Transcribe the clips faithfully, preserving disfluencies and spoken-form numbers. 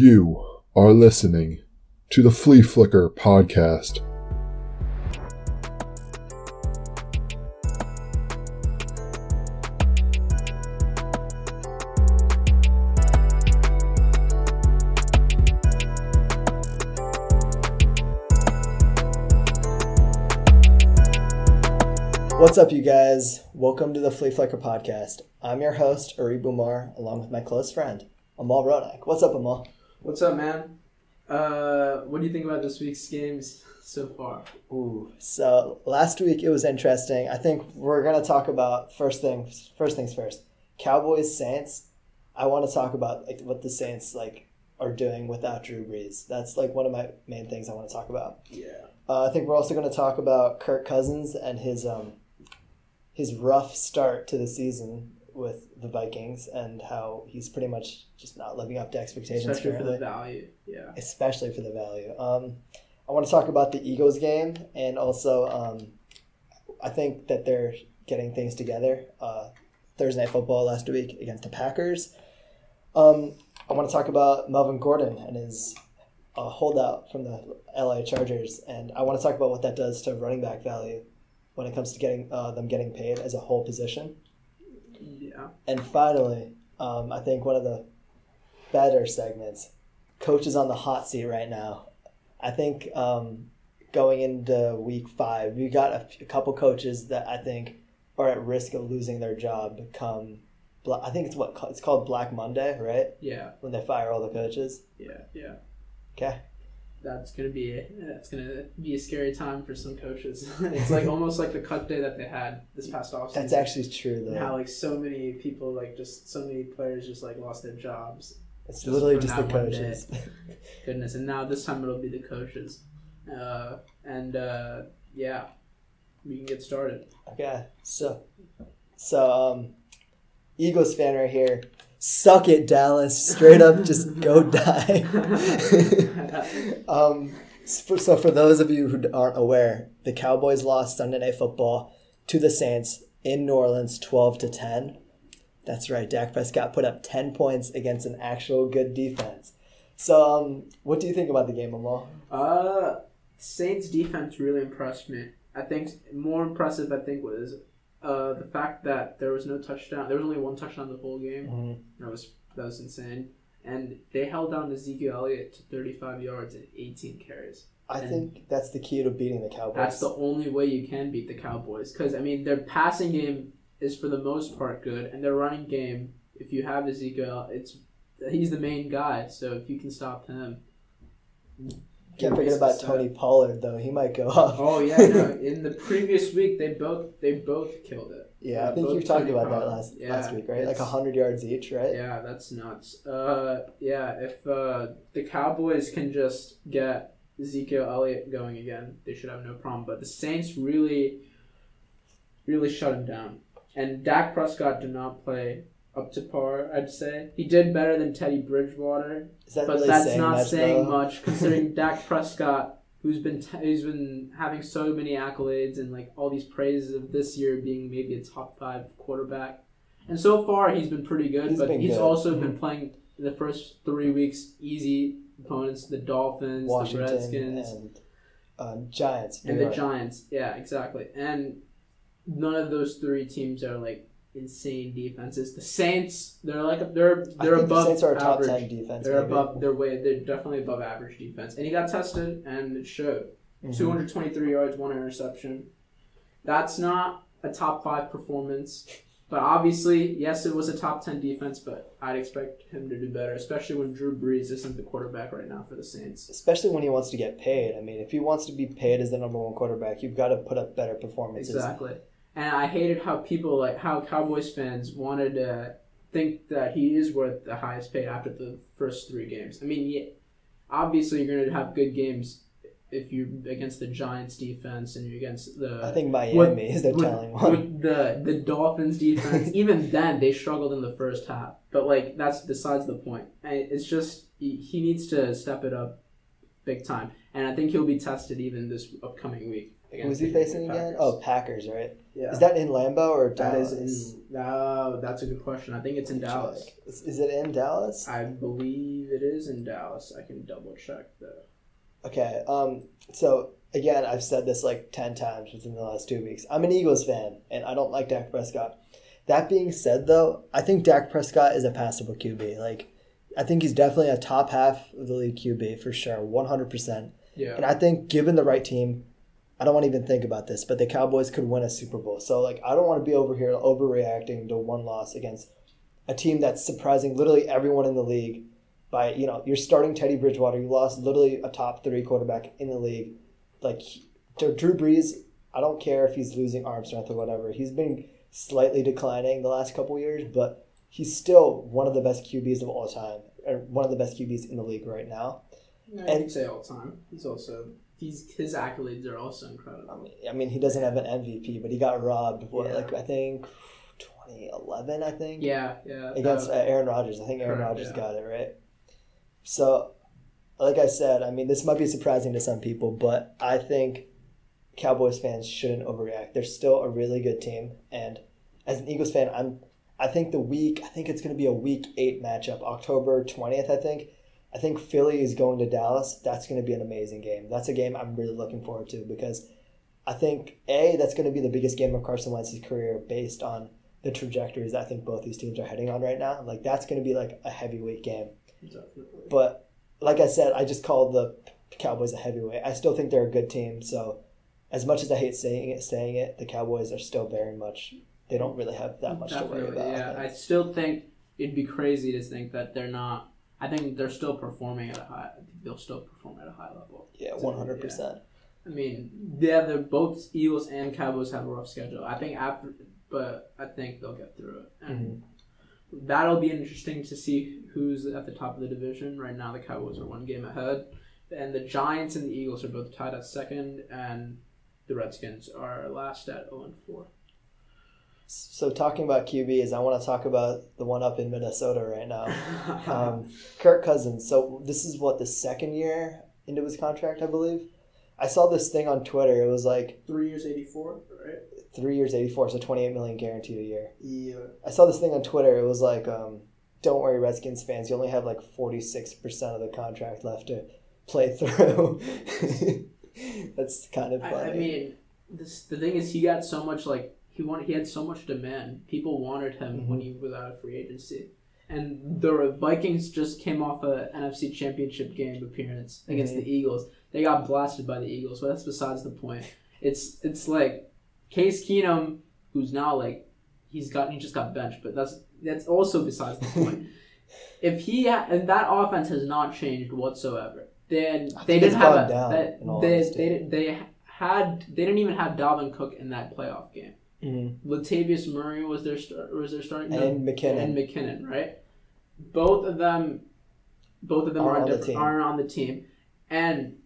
You are listening to the Flea Flicker Podcast. What's up, you guys? Welcome to the Flea Flicker Podcast. I'm your host, Uri Bumar, along with my close friend, Amal Rodak. What's up, Amal? What's up, man? Uh, what do you think about this week's games so far? Ooh, so last week it was interesting. I think we're going to talk about first things first things first. Cowboys, Saints. I want to talk about like what the Saints like are doing without Drew Brees. That's like one of my main things I want to talk about. Yeah. Uh, I think we're also going to talk about Kirk Cousins and his um his rough start to the season with the Vikings and how he's pretty much just not living up to expectations. Especially currently. For the value, yeah. Especially for the value. Um, I want to talk about the Eagles game, and also um, I think that they're getting things together. Uh, Thursday Night Football last week against the Packers. Um, I want to talk about Melvin Gordon and his uh, holdout from the L A Chargers, and I want to talk about what that does to running back value when it comes to getting uh, them getting paid as a whole position. Yeah. And finally, um, I think one of the better segments, coaches on the hot seat right now. I think um, going into week five, we got a, a couple coaches that I think are at risk of losing their job come, I think it's what it's called Black Monday, right? Yeah. When they fire all the coaches. Yeah, yeah. Okay. That's gonna be a, that's gonna be a scary time for some coaches. It's like almost like the cut day that they had this past offseason. That's actually true, though. And how like so many people, like just so many players, just like lost their jobs. It's just literally just the coaches. Goodness, and now this time it'll be the coaches, uh, and uh, yeah, we can get started. Okay, so so um, Eagles fan right here. Suck it, Dallas. Straight up, just go die. um, so for those of you who aren't aware, the Cowboys lost Sunday Night Football to the Saints in New Orleans twelve to ten. That's right. Dak Prescott put up ten points against an actual good defense. So um, what do you think about the game, Amal? Uh, Saints defense really impressed me. I think more impressive, I think, was Uh, the fact that there was no touchdown, there was only one touchdown the whole game. Mm-hmm. That was that was insane. And they held down Ezekiel Elliott to thirty-five yards and eighteen carries. I and think that's the key to beating the Cowboys. That's the only way you can beat the Cowboys, because I mean their passing game is for the most part good, and their running game, if you have Ezekiel, it's he's the main guy. So if you can stop him. Can't forget about Tony Pollard, though. He might go off. Oh yeah, no. In the previous week, they both they both killed it. Yeah, I think you talked about that last yeah, last week, right? Like a hundred yards each, right? Yeah, that's nuts. Uh, yeah, if uh, the Cowboys can just get Ezekiel Elliott going again, they should have no problem. But the Saints really, really shut him down. And Dak Prescott did not play up to par, I'd say. He did better than Teddy Bridgewater, that but really that's not much, saying though? much considering Dak Prescott, who's been t- who's been having so many accolades and like all these praises of this year being maybe a top five quarterback. And so far he's been pretty good, he's but he's good. also mm-hmm. been playing the first three weeks easy opponents, the Dolphins, Washington, the Redskins, and uh, Giants, and right. the Giants. Yeah, exactly. And none of those three teams are like insane defenses. The Saints, they're like they're they're I think above the Saints are a top average. ten defense. They're maybe. above their way. They're definitely above average defense. And he got tested, and it showed. Mm-hmm. Two hundred twenty-three yards, one interception. That's not a top five performance, but obviously, yes, it was a top ten defense. But I'd expect him to do better, especially when Drew Brees isn't the quarterback right now for the Saints. Especially when he wants to get paid. I mean, if he wants to be paid as the number one quarterback, you've got to put up better performances. Exactly. And I hated how people, like, how Cowboys fans wanted to think that he is worth the highest paid after the first three games. I mean, yeah, obviously you're going to have good games if you're against the Giants defense and you're against the... I think Miami with, is the telling one. The, the Dolphins defense. Even then, they struggled in the first half. But, like, that's besides the point. It's just, he needs to step it up big time. And I think he'll be tested even this upcoming week. Who is he facing again? Oh, Packers, right? Yeah. Is that in Lambeau or Dallas? That is in, no, that's a good question. I think it's in Dallas. Check. Is, is it in Dallas? I believe it is in Dallas. I can double check though. Okay. Um. So again, I've said this like ten times within the last two weeks. I'm an Eagles fan, and I don't like Dak Prescott. That being said, though, I think Dak Prescott is a passable Q B. Like, I think he's definitely a top half of the league Q B for sure, one hundred percent. Yeah. And I think given the right team, I don't want to even think about this, but the Cowboys could win a Super Bowl. So, like, I don't want to be over here overreacting to one loss against a team that's surprising literally everyone in the league by, you know, you're starting Teddy Bridgewater. You lost literally a top three quarterback in the league. Like, Drew Brees, I don't care if he's losing arm strength or whatever. He's been slightly declining the last couple years, but he's still one of the best Q Bs of all time, or one of the best Q Bs in the league right now. No, and you'd say all time. He's also... He's, his accolades are also incredible. I mean, I mean, he doesn't have an M V P, but he got robbed. What, yeah. Like I think twenty eleven, I think. Yeah, yeah. Against uh, Aaron Rodgers, I think Aaron Rodgers yeah. got it right. So, like I said, I mean, this might be surprising to some people, but I think Cowboys fans shouldn't overreact. They're still a really good team, and as an Eagles fan, I'm. I think the week. I think it's going to be a week eight matchup, October twentieth, I think. I think Philly is going to Dallas. That's going to be an amazing game. That's a game I'm really looking forward to because I think, A, that's going to be the biggest game of Carson Wentz's career based on the trajectories I think both these teams are heading on right now. Like, that's going to be like a heavyweight game. Exactly. But like I said, I just called the Cowboys a heavyweight. I still think they're a good team. So as much as I hate saying it, saying it, the Cowboys are still very much, they don't really have that much Definitely, to worry about. Yeah, I, I still think it'd be crazy to think that they're not. I think they're still performing at a high. They'll still perform at a high level. Yeah, one hundred percent. I mean, yeah, they're both Eagles and Cowboys have a rough schedule. I think after, but I think they'll get through it, and mm-hmm. that'll be interesting to see who's at the top of the division. Right now, the Cowboys are one game ahead, and the Giants and the Eagles are both tied at second, and the Redskins are last at zero and four. So talking about Q Bs, I want to talk about the one up in Minnesota right now, um, Kirk Cousins. So this is what the second year into his contract, I believe. I saw this thing on Twitter. It was like three years, eighty-four, right? Three years, eighty-four. So twenty-eight million guaranteed a year. Yeah. I saw this thing on Twitter. It was like, um, don't worry, Redskins fans. You only have like forty-six percent of the contract left to play through. That's kind of funny. I, I mean, this the thing is, he got so much like. He wanted. He had so much demand. People wanted him mm-hmm. when he was out of free agency, and the Vikings just came off a N F C Championship game appearance against mm-hmm. the Eagles. They got blasted by the Eagles, but that's besides the point. It's it's like Case Keenum, who's now like he's got he just got benched, but that's that's also besides the point. If he ha- and that offense has not changed whatsoever. Then they, they didn't have a, they they, they they had they didn't even have Dalvin Cook in that playoff game. Mm-hmm. Latavius Murray was their star, was their starting and no, McKinnon and McKinnon right both of them both of them are, on the are on the team and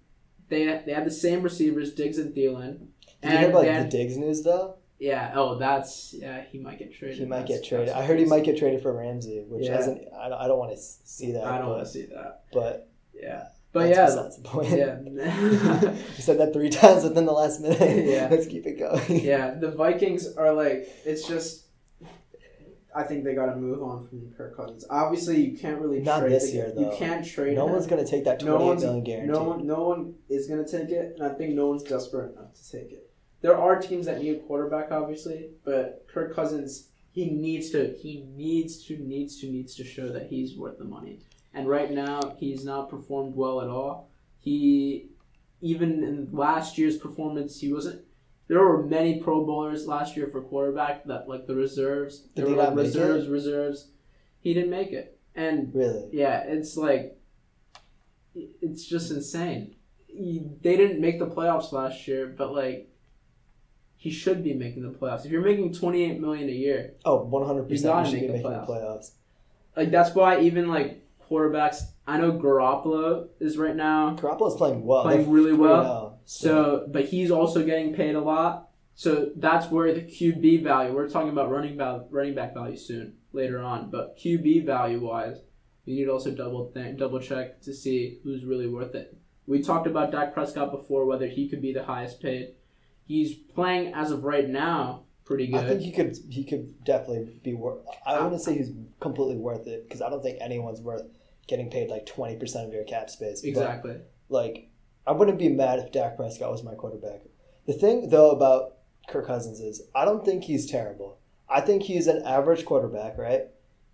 they they have the same receivers Diggs and Thielen. Did and, you hear about and, the Diggs news though? Yeah. Oh, that's yeah. He might get traded. He might that's, get traded. I heard he might get traded for Ramsey, which yeah. isn't. I don't, I don't want to see that. I don't want to see that. But yeah. But that's yeah, besides the point. Yeah. You said that three times within the last minute. Yeah. Let's keep it going. Yeah, the Vikings are like, it's just, I think they got to move on from Kirk Cousins. Obviously, you can't really Not trade this the, year, though. You can't trade No him. One's going to take that twenty-eight no million guarantee. No one, no one is going to take it, and I think no one's desperate enough to take it. There are teams that need a quarterback, obviously, but Kirk Cousins, he needs to, he needs to, needs to, needs to show that he's worth the money. And right now, he's not performed well at all. He, even in last year's performance, he wasn't. There were many Pro Bowlers last year for quarterback that, like, the reserves. There were like reserves, reserves. He didn't make it. And really? Yeah, it's like, it's just insane. He, they didn't make the playoffs last year, but, like, he should be making the playoffs. If you're making twenty-eight million dollars a year. Oh, one hundred percent you gotta make the playoffs. playoffs. Like, that's why even, like, quarterbacks. I know Garoppolo is right now. Garoppolo's playing well. Playing They're really well. Now, so. so, but he's also getting paid a lot. So that's where the Q B value. We're talking about running back, running back value soon, later on. But Q B value wise, you need to also double think, double check to see who's really worth it. We talked about Dak Prescott before, whether he could be the highest paid. he's playing as of right now pretty good. I think he could he could definitely be worth. I wouldn't say he's completely worth it because I don't think anyone's worth getting paid like twenty percent of your cap space. Exactly. But, like, I wouldn't be mad if Dak Prescott was my quarterback. The thing though about Kirk Cousins is I don't think he's terrible. I think he's an average quarterback, right?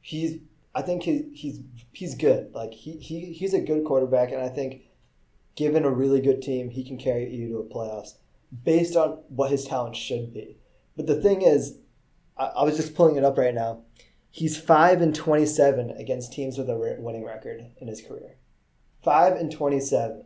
He's I think he, he's he's good. Like he, he he's a good quarterback, and I think given a really good team, he can carry you to a playoffs based on what his talent should be. But the thing is, I, I was just pulling it up right now. He's five and twenty-seven against teams with a winning record in his career. five and twenty-seven.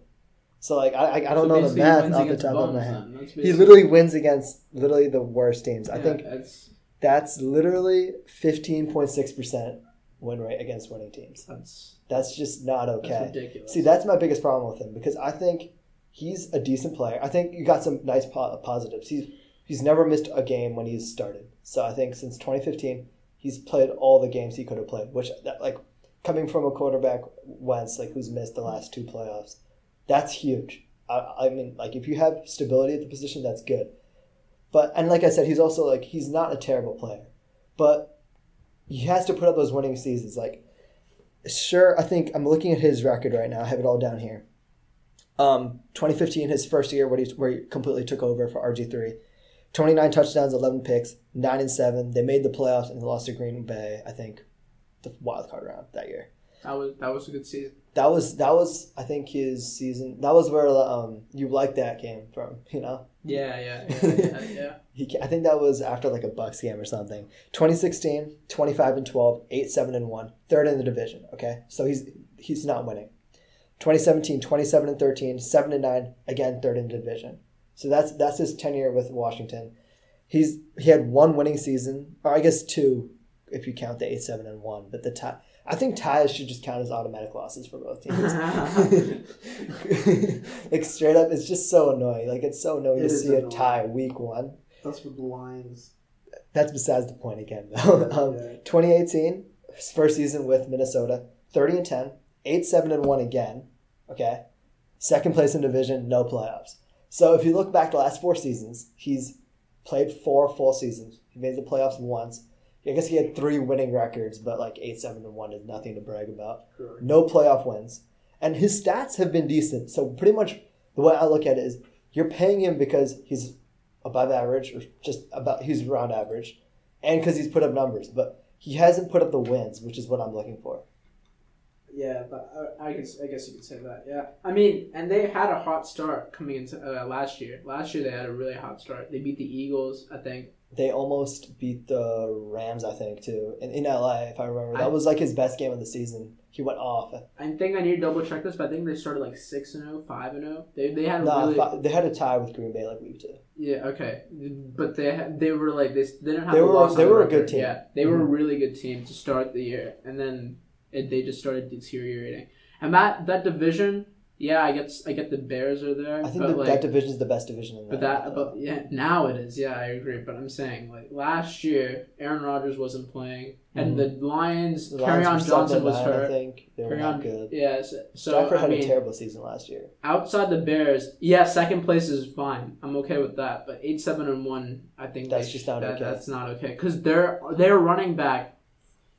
So, like, I I, I don't so know the math off the top of my head. He literally wins against literally the worst teams. Yeah, I think that's, that's literally fifteen point six percent win rate against winning teams. That's, that's just not okay. That's ridiculous. See, that's my biggest problem with him because I think he's a decent player. I think you got some nice po- positives. He's, he's never missed a game when he's started. So, I think since twenty fifteen, he's played all the games he could have played, which, that, like, coming from a quarterback, Wentz, like, who's missed the last two playoffs, that's huge. I, I mean, like, if you have stability at the position, that's good. But, and like I said, he's also, like, he's not a terrible player. But he has to put up those winning seasons. Like, sure, I think I'm looking at his record right now. I have it all down here. Um, twenty fifteen, his first year where he, where he completely took over for R G three. twenty-nine touchdowns, eleven picks, nine and seven. They made the playoffs and lost to Green Bay, I think, the wild card round that year. That was that was a good season. That was that was I think his season. That was where um you liked that game from, you know? Yeah, yeah, yeah, yeah. yeah. he, I think that was after like a Bucks game or something. twenty sixteen, twenty-five and twelve, eight seven and one, third in the division, okay? So he's he's not winning. twenty seventeen, twenty-seven and thirteen, seven and nine, again third in the division. So that's that's his tenure with Washington. He's he had one winning season, or I guess two if you count the eight seven and one. But the tie, I think ties should just count as automatic losses for both teams. Like straight up, it's just so annoying. Like it's so annoying it to see annoying. A tie week one. That's for the Lions. That's besides the point again though. um, yeah. twenty eighteen, his first season with Minnesota, thirty and ten, eight seven and one again. Okay, second place in division, no playoffs. So if you look back the last four seasons, he's played four full seasons. He made the playoffs once. I guess he had three winning records, but like eight seven and one is nothing to brag about. Sure. No playoff wins. And his stats have been decent. So pretty much the way I look at it is you're paying him because he's above average or just about he's around average and because he's put up numbers. But he hasn't put up the wins, which is what I'm looking for. Yeah, but I, I guess I guess you could say that. Yeah, I mean, and they had a hot start coming into uh, last year. Last year they had a really hot start. They beat the Eagles, I think. They almost beat the Rams, I think, too, in, in L A. If I remember, that I, was like his best game of the season. He went off. I think I need to double check this, but I think they started like six and zero, five and zero. They they had a nah, really five, they had a tie with Green Bay like we did. Yeah. Okay. But they they were like they they didn't have they a were loss they on were the a good team. Yeah, they mm-hmm. were a really good team to start the year, and then. It, they just started deteriorating, and that, that division, yeah, I guess I get the Bears are there. I think but that, like, that division is the best division in the. But that, but yeah, now it is. Yeah, I agree. But I'm saying like last year, Aaron Rodgers wasn't playing, and mm-hmm. the Lions, the Kerryon Johnson was hurt. I think they were Kerryon, not good. Yeah, so, so Stafford had I mean, a terrible season last year. Outside the Bears, yeah, second place is fine. I'm okay with that. But eight, seven, and one, I think that's they, just not that, okay. That's not okay because they're they're running back.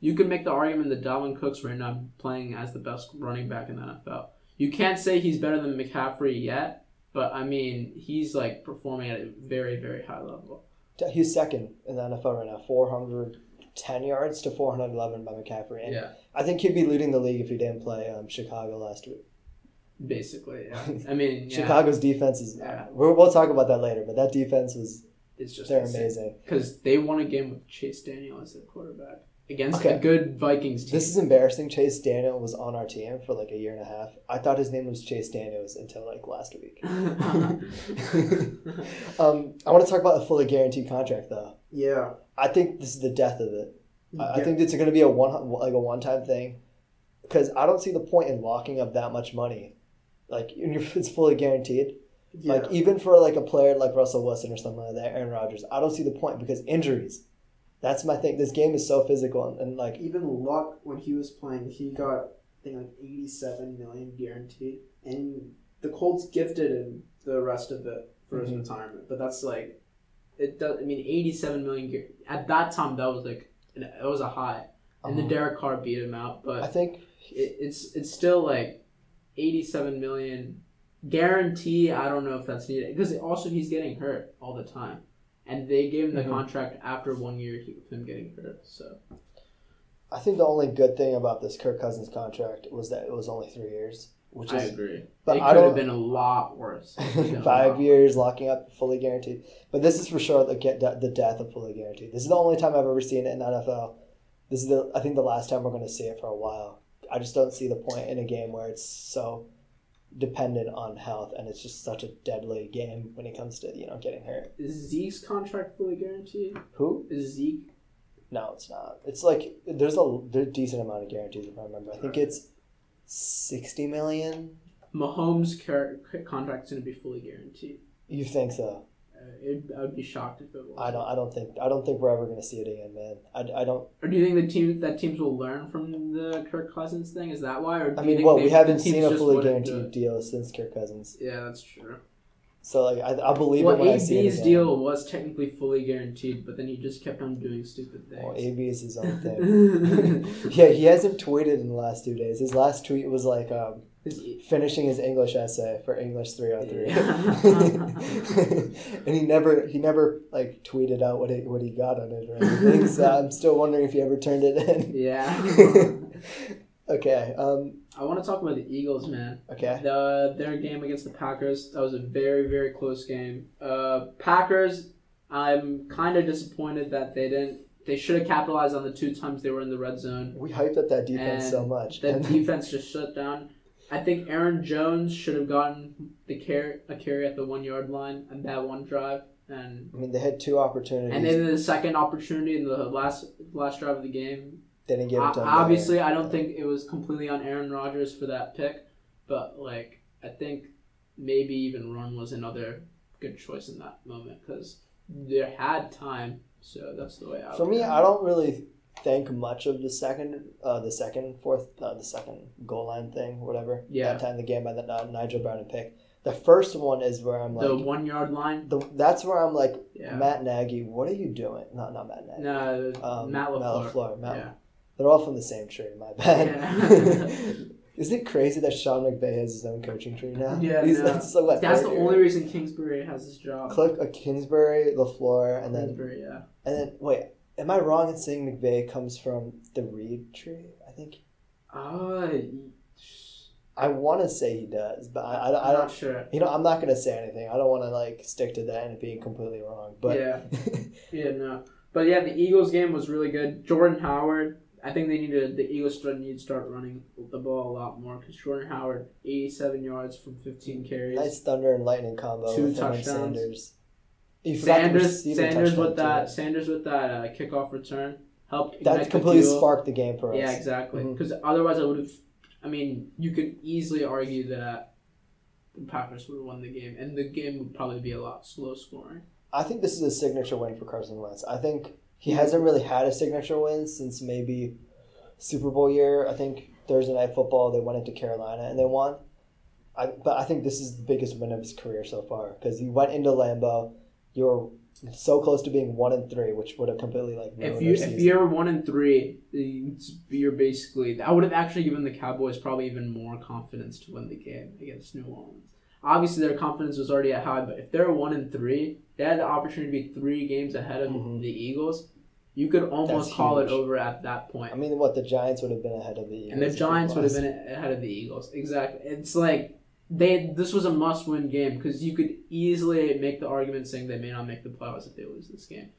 You can make the argument that Dalvin Cook's right now playing as the best running back in the N F L. You can't say he's better than McCaffrey yet, but, I mean, he's, like, performing at a very, very high level. He's second in the N F L right now, four hundred ten yards to four hundred eleven by McCaffrey. And yeah. I think he'd be leading the league if he didn't play um, Chicago last week. Basically, yeah. I mean, yeah. Chicago's defense is yeah. – we'll talk about that later, but that defense was – It's just they're amazing. Because they won a game with Chase Daniel as their quarterback. Against okay. a good Vikings team. This is embarrassing. Chase Daniel was on our team for like a year and a half. I thought his name was Chase Daniels until like last week. um, I want to talk about a fully guaranteed contract though. Yeah. I think this is the death of it. Yeah. I think it's going to be a one like a one-time thing because I don't see the point in locking up that much money. Like it's fully guaranteed. Yeah. Like even for like a player like Russell Wilson or something like that, Aaron Rodgers, I don't see the point because injuries. That's my thing. This game is so physical, and, and like even Luck when he was playing, he got I think like eighty-seven million guaranteed, and the Colts gifted him the rest of it for his mm-hmm. retirement. But that's like, it does. I mean, eighty-seven million at that time. That was like, it was a high, and um, then Derek Carr beat him out. But I think it, it's it's still like eighty-seven million guarantee. I don't know if that's needed because also he's getting hurt all the time, and they gave him the mm-hmm. contract after one year of him getting hurt. So I think the only good thing about this Kirk Cousins contract was that it was only three years. Which is, I agree. But it could I don't, have been a lot worse. Five lot years, worse. Locking up, fully guaranteed. But this is for sure the, the death of fully guaranteed. This is the only time I've ever seen it in N F L. This is, the I think, the last time we're going to see it for a while. I just don't see the point in a game where it's so dependent on health, and it's just such a deadly game when it comes to, you know, getting hurt. Is Zeke's contract fully guaranteed? Who? Is Zeke? No, it's not. It's like there's a, there's a decent amount of guarantees, if I remember. I think it's sixty million. Mahomes' car- contract's going to be fully guaranteed. You think so? Uh, it, I would be shocked if it was. I don't. I don't think. I don't think we're ever going to see it again, man. I, I don't. Or do you think the team that teams will learn from the Kirk Cousins thing? Is that why? Or do I mean, you think well, they, we haven't seen a fully guaranteed deal since Kirk Cousins. Yeah, that's true. So like, I, I believe well, it when I see it. Well, A B's deal was technically fully guaranteed, but then he just kept on doing stupid things. Well, A B is his own thing. Yeah, he hasn't tweeted in the last two days. His last tweet was like um, finishing his English essay for English three oh three. Yeah. And he never he never like tweeted out what he, what he got on it or anything, so I'm still wondering if he ever turned it in. Yeah. Okay. Um, I want to talk about the Eagles, man. Okay. The, their game against the Packers, that was a very, very close game. Uh, Packers, I'm kind of disappointed that they didn't. They should have capitalized on the two times they were in the red zone. We hyped up that defense so much. The defense just shut down. I think Aaron Jones should have gotten the carry, a carry at the one-yard line on that one drive. And I mean, they had two opportunities. And then the second opportunity in the last last drive of the game. They didn't give it to him. Obviously, I don't think it was completely on Aaron Rodgers for that pick, but like I think maybe even run was another good choice in that moment because they had time. So that's the way I. For me, I don't really think much of the second, uh, the second fourth, uh, the second goal line thing, whatever. Yeah. That time the game by the uh, Nigel Brown pick. The first one is where I'm like... The one-yard line? The, that's where I'm like, yeah. Matt Nagy, what are you doing? No, not Matt Nagy. No, um, Matt LaFleur. LaFleur Matt, yeah. They're all from the same tree, my bad. Yeah. Isn't it crazy that Sean McVay has his own coaching tree now? Yeah, He's, no. That's, like, what, that's the only reason Kingsbury has his job. Click a Kingsbury, LaFleur, and then... Kingsbury, yeah. And then, wait, am I wrong in saying McVay comes from the Reed tree? I think... Uh, I want to say he does, but I, I, I I'm don't... I'm sure. You know, I'm not going to say anything. I don't want to, like, stick to that and being completely wrong, but... Yeah. Yeah, no. But, yeah, the Eagles game was really good. Jordan Howard... I think they need to, the Eagles need to start running the ball a lot more because Jordan Howard, eighty-seven yards from fifteen carries. Nice thunder and lightning combo. Two touchdowns. Sanders, Sanders, Sanders with that, Sanders with that uh, kickoff return helped. That completely sparked the game for us. Yeah, exactly. Because mm-hmm. otherwise, I would have. I mean, you could easily argue that the Packers would have won the game, and the game would probably be a lot slow scoring. I think this is a signature win for Carson Wentz. I think. He hasn't really had a signature win since maybe Super Bowl year. I think Thursday Night Football, they went into Carolina and they won. I, but I think this is the biggest win of his career so far because he went into Lambeau. You were so close to being one and three, which would have completely like ruined if you if you're one and three, you're basically. I would have actually given the Cowboys probably even more confidence to win the game against New Orleans. Obviously, their confidence was already at high, but if they're one and three, they had the opportunity to be three games ahead of mm-hmm. the Eagles. You could almost That's call huge. It over at that point. I mean, what, the Giants would have been ahead of the Eagles. And the Giants would have been ahead of the Eagles. Exactly. It's like, they. This was a must-win game because you could easily make the argument saying they may not make the playoffs if they lose this game.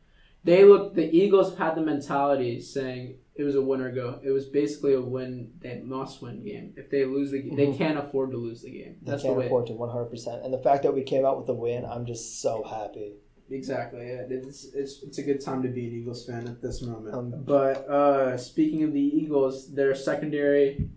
They looked, the Eagles had the mentality saying it was a win or go. It was basically a win, they must-win game. If they lose the game, mm-hmm. they can't afford to lose the game. That's they can't the way. afford to, one hundred percent. And the fact that we came out with a win, I'm just so happy. Exactly. Yeah. It's, it's it's a good time to be an Eagles fan at this moment. Um, but uh, speaking of the Eagles, their secondary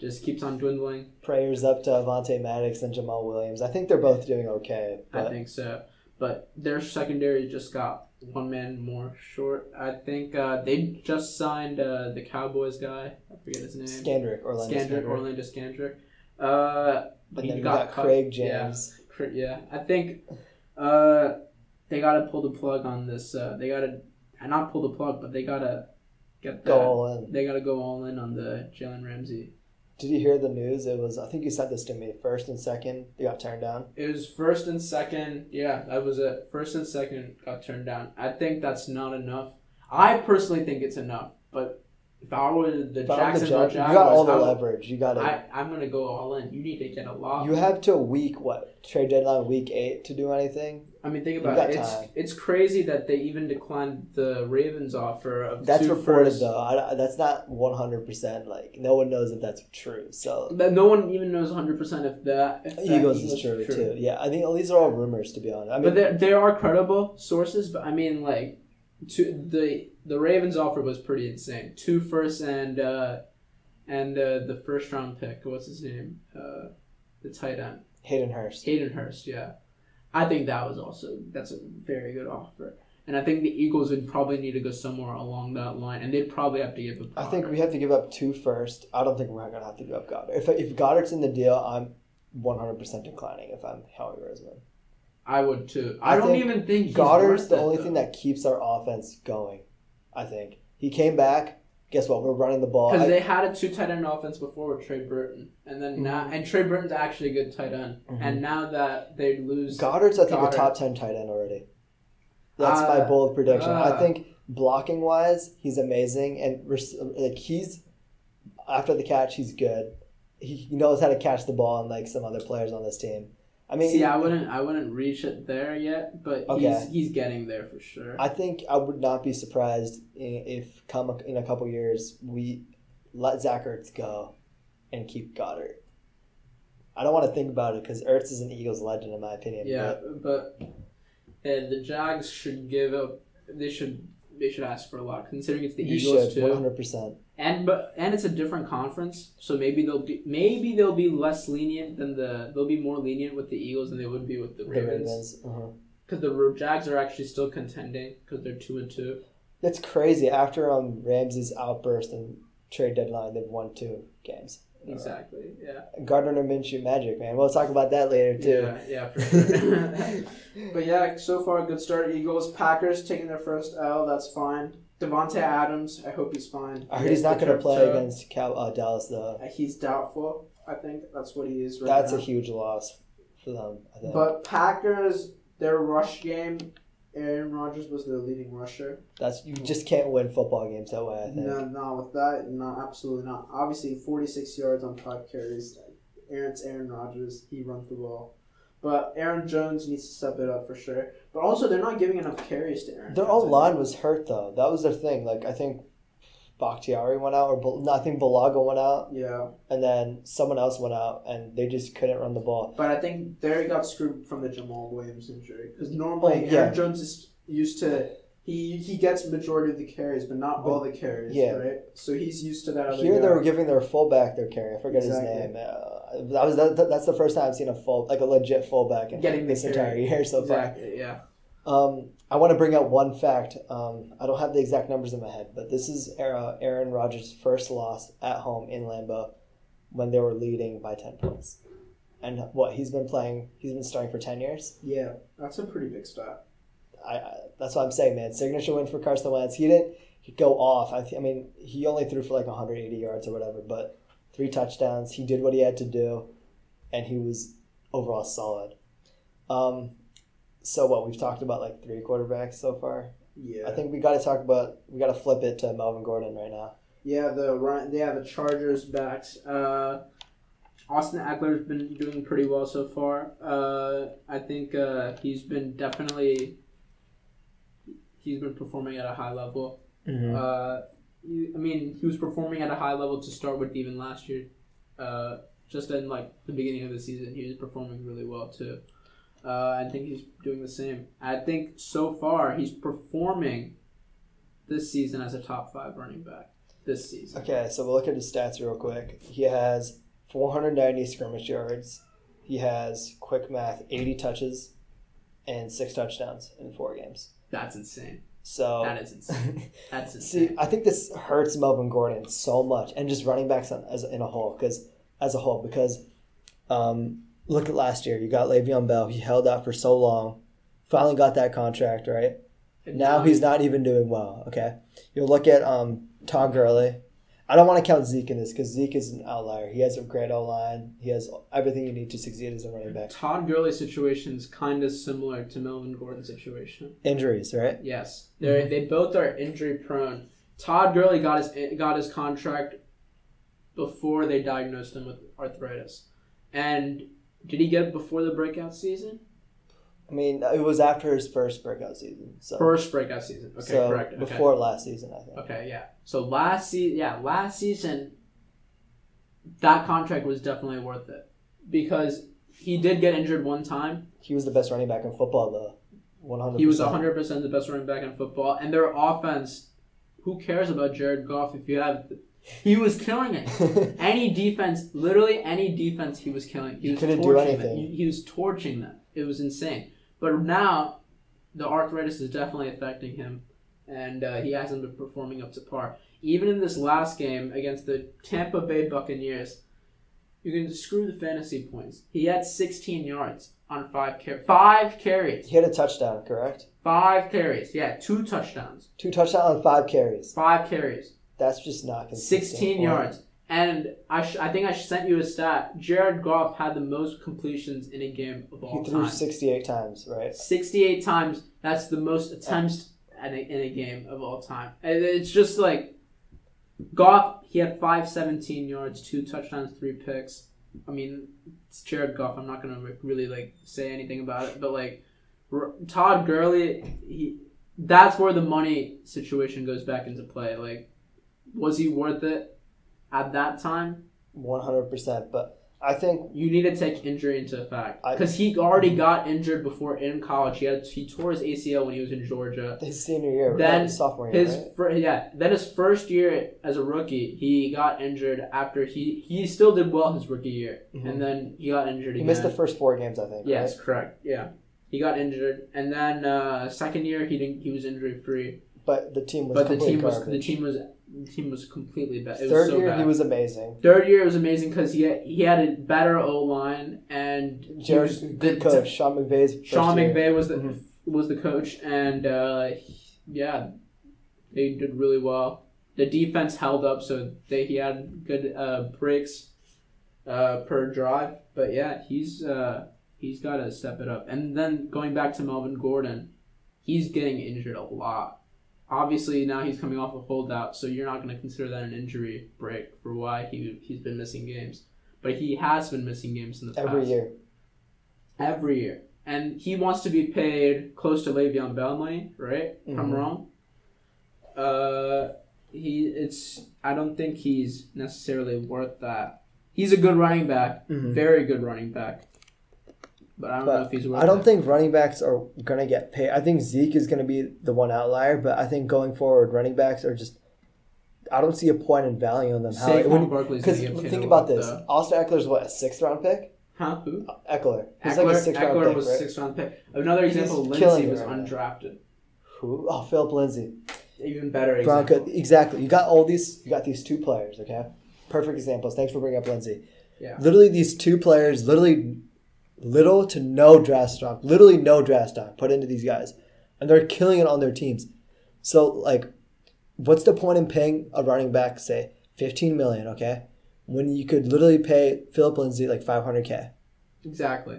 just keeps on dwindling. Prayers up to Avonte Maddox and Jamal Williams. I think they're both doing okay. But... I think so. But their secondary just got one man more short. I think uh, they just signed uh, the Cowboys guy. I forget his name. Scandrick. Orlando Scandrick. Scandrick. Orlando Scandrick. Uh, and then got, got Craig James. Yeah. yeah. I think... Uh, they gotta pull the plug on this. Uh, they gotta not pull the plug, but they gotta get that. Go all in. They gotta go all in on the Jalen Ramsey. Did you hear the news? It was, I think you said this to me, first and second, they got turned down. It was first and second. Yeah, that was it. First and second got turned down. I think that's not enough. I personally think it's enough, but if I were the Jacksonville Jaguars, you got all the leverage. You got it. I'm gonna go all in. You need to get a lot. You have to week what trade deadline week eight to do anything. I mean, think about it. It's it's crazy that they even declined the Ravens offer of two firsts. That's reported though. I, that's not one hundred percent. Like no one knows if that's true. So but no one even knows one hundred percent if that if Eagles is true, true too. Yeah, I think all these are all rumors to be honest. I mean, but there there are credible sources. But I mean, like to the. The Ravens offer was pretty insane. Two firsts and uh, and uh, the first round pick. What's his name? Uh, the tight end. Hayden Hurst. Hayden Hurst. Yeah, I think that was also that's a very good offer. And I think the Eagles would probably need to go somewhere along that line, and they'd probably have to give up. Goddard. I think we have to give up two firsts. I don't think we're gonna have to give up Goddard. If if Goddard's in the deal, I'm one hundred percent declining. If I'm Howie Roseman. I would too. I, I don't think even think he's Goddard's the only though. thing that keeps our offense going. I think. He came back. Guess what? We're running the ball. Because they had a two tight end offense before with Trey Burton. And then mm-hmm. now and Trey Burton's actually a good tight end. Mm-hmm. And now that they lose Goddard's I think Goddard. a top ten tight end already. That's uh, my bold prediction. Uh, I think blocking wise, he's amazing and like he's after the catch he's good. He knows how to catch the ball unlike some other players on this team. I mean, see, I wouldn't, I wouldn't reach it there yet, but okay. he's he's getting there for sure. I think I would not be surprised if come a, in a couple years we let Zach Ertz go and keep Goddard. I don't want to think about it because Ertz is an Eagles legend, in my opinion. Yeah, but, but yeah, the Jags should give up. They should they should ask for a lot, considering it's the you Eagles should, too. one hundred percent And but and it's a different conference, so maybe they'll be maybe they'll be less lenient than the they'll be more lenient with the Eagles than they would be with the Ravens. Because the, uh-huh. the Jags are actually still contending because they're two and two. That's crazy. After um Ramsey's outburst and trade deadline, they've won two games. Exactly. Yeah. Gardner Minshew magic, man. We'll talk about that later too. Yeah, yeah, for sure. But yeah, so far a good start. Eagles, Packers taking their first L. That's fine. Davante Adams, I hope he's fine. I heard he's not going to play against Cal, uh, Dallas, though. He's doubtful, I think. That's what he is right now. That's a huge loss for them, I think. But Packers, their rush game, Aaron Rodgers was their leading rusher. That's You just can't win football games that way, I think. No, no, with that, no, absolutely not. Obviously, forty-six yards on five carries. Aaron's Aaron Rodgers. He runs the ball. But Aaron Jones needs to step it up for sure. But also, they're not giving enough carries to Aaron. Their whole line was hurt, though. That was their thing. Like, I think Bakhtiari went out, or no, I think Bulaga went out. Yeah. And then someone else went out, and they just couldn't run the ball. But I think they got screwed from the Jamal Williams injury. Because normally, oh, yeah. Aaron Jones is used to... He he gets majority of the carries, but not all the carries, yeah. right? So he's used to that other Here guy. They were giving their fullback their carry. I forget exactly. his name. Uh, that was that, that's the first time I've seen a full like a legit fullback in Getting this entire year so exactly, far. Yeah. Um, I want to bring out one fact. Um, I don't have the exact numbers in my head, but this is Aaron Rodgers' first loss at home in Lambeau when they were leading by ten points. And what he's been playing, he's been starting for ten years. Yeah, that's a pretty big stat. I, I, that's what I'm saying, man. Signature win for Carson Wentz. He didn't go off. I, th- I mean, he only threw for like one hundred eighty yards or whatever, but three touchdowns. He did what he had to do, and he was overall solid. Um, so what we've talked about like three quarterbacks so far. Yeah. I think we got to talk about we got to flip it to Melvin Gordon right now. Yeah, the they have the Chargers backs. Uh, Austin Ekeler's been doing pretty well so far. Uh, I think uh, he's been definitely. He's been performing at a high level. Mm-hmm. Uh, I mean, he was performing at a high level to start with even last year. Uh, just in, like, the beginning of the season, he was performing really well, too. Uh, I think he's doing the same. I think, so far, he's performing this season as a top five running back this season. Okay, so we'll look at his stats real quick. He has four hundred ninety scrimmage yards. He has, quick math, eighty touches and six touchdowns in four games. That's insane. So that is insane. That's insane. See, I think this hurts Melvin Gordon so much, and just running backs on, as in a whole, because as a whole, because um, look at last year. You got Le'Veon Bell. He held out for so long. finally got that contract, right? Now he's not even doing well, okay? You'll look at um, Todd Gurley. I don't want to count Zeke in this because Zeke is an outlier. He has a great O-line. He has everything you need to succeed as a running back. Todd Gurley's situation is kind of similar to Melvin Gordon's situation. Injuries, right? Yes. They're, they both are injury-prone. Todd Gurley got his got his contract before they diagnosed him with arthritis. And did he get it before the breakout season? I mean, it was after his first breakout season. So. First breakout season. Okay, so correct. Okay. Before last season, I think. Okay, yeah. So last season, yeah, last season, that contract was definitely worth it because he did get injured one time. He was the best running back in football, though. one hundred percent. He was one hundred percent the best running back in football, and their offense. Who cares about Jared Goff if you have? He was killing it. Any defense, literally any defense, he was killing. He, he was couldn't do anything. He, he was torching them. It was insane. But now, the arthritis is definitely affecting him, and uh, he hasn't been performing up to par. Even in this last game against the Tampa Bay Buccaneers, you can screw the fantasy points. He had sixteen yards on five car- five carries. He had a touchdown, correct? Five carries. Yeah, two touchdowns. Two touchdowns on five carries. Five carries. That's just not consistent. sixteen yards. And I sh- I think I sent you a stat. Jared Goff had the most completions in a game of all time. He threw time. sixty-eight times, right? sixty-eight times. That's the most attempts in a, in a game of all time. And it's just like Goff, he had five seventeen yards, two touchdowns, three picks. I mean, it's Jared Goff. I'm not going to really like say anything about it. But like Todd Gurley, he that's where the money situation goes back into play. Like, was he worth it? At that time, one hundred percent. But I think you need to take injury into fact because he already got injured before in college. He had he tore his A C L when he was in Georgia. His senior year, then his sophomore year. His right? fr- yeah, then his first year as a rookie, he got injured after he he still did well his rookie year, mm-hmm. and then he got injured. He again. missed the first four games, I think. Yes, right? correct. Yeah, he got injured, and then uh, second year he didn't. He was injury free. But the team was. But the team garbage. was the team was. The team was completely bad. It Third was so year, bad. he was amazing. Third year, it was amazing because he had, he had a better O-line and... Jared, was, the coach, Sean McVay's Sean McVay year. was the mm-hmm. was the coach, and uh, yeah, they did really well. The defense held up, so they, he had good uh, breaks uh, per drive. But yeah, he's uh, he's got to step it up. And then going back to Melvin Gordon, he's getting injured a lot. Obviously, now he's coming off a holdout, so you're not going to consider that an injury break for why he, he's been missing games. But he has been missing games in the past. Every year. Every year. And he wants to be paid close to Le'Veon Bell money, right? If mm-hmm. I'm wrong. Uh, he it's I don't think he's necessarily worth that. He's a good running back. Mm-hmm. Very good running back. But I don't but know if he's worth I don't it. think running backs are going to get paid. I think Zeke is going to be the one outlier, but I think going forward, running backs are just – I don't see a point in value on them. Saquon Barkley's going to get paid. Think about this. Though. Austin Eckler's what, a sixth-round pick? Huh? Who? Eckler. He's Eckler, like a sixth-round Eckler pick, was a right? sixth-round pick. Another example, Lindsey was right undrafted. Who? Oh, Philip Lindsay. Even better example. Bronco. Exactly. You got all these – you got these two players, okay? Perfect examples. Thanks for bringing up Lindsey. Yeah. Literally these two players literally – little to no draft stock, literally no draft stock put into these guys. And they're killing it on their teams. So, like, what's the point in paying a running back, say, fifteen million dollars, okay, when you could literally pay Philip Lindsay, like, five hundred thousand dollars? Exactly.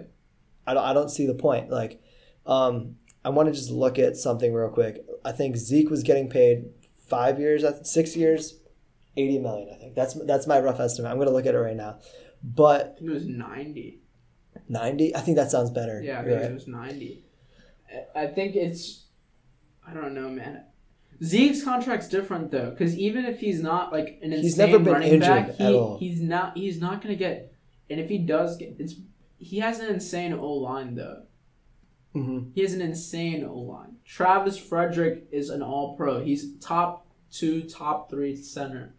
I don't, I don't see the point. Like, um, I want to just look at something real quick. I think Zeke was getting paid five years, six years, eighty million dollars, I think. That's, that's my rough estimate. I'm going to look at it right now. But I think it was ninety. ninety? I think that sounds better. Yeah, I think right. It was ninety. I think it's... I don't know, man. Zeke's contract's different, though, because even if he's not, like, an he's insane never been running back, he, he's not He's not going to get... And if he does get... it's He has an insane O-line, though. Mm-hmm. He has an insane O-line. Travis Frederick is an all-pro. He's top two, top three center.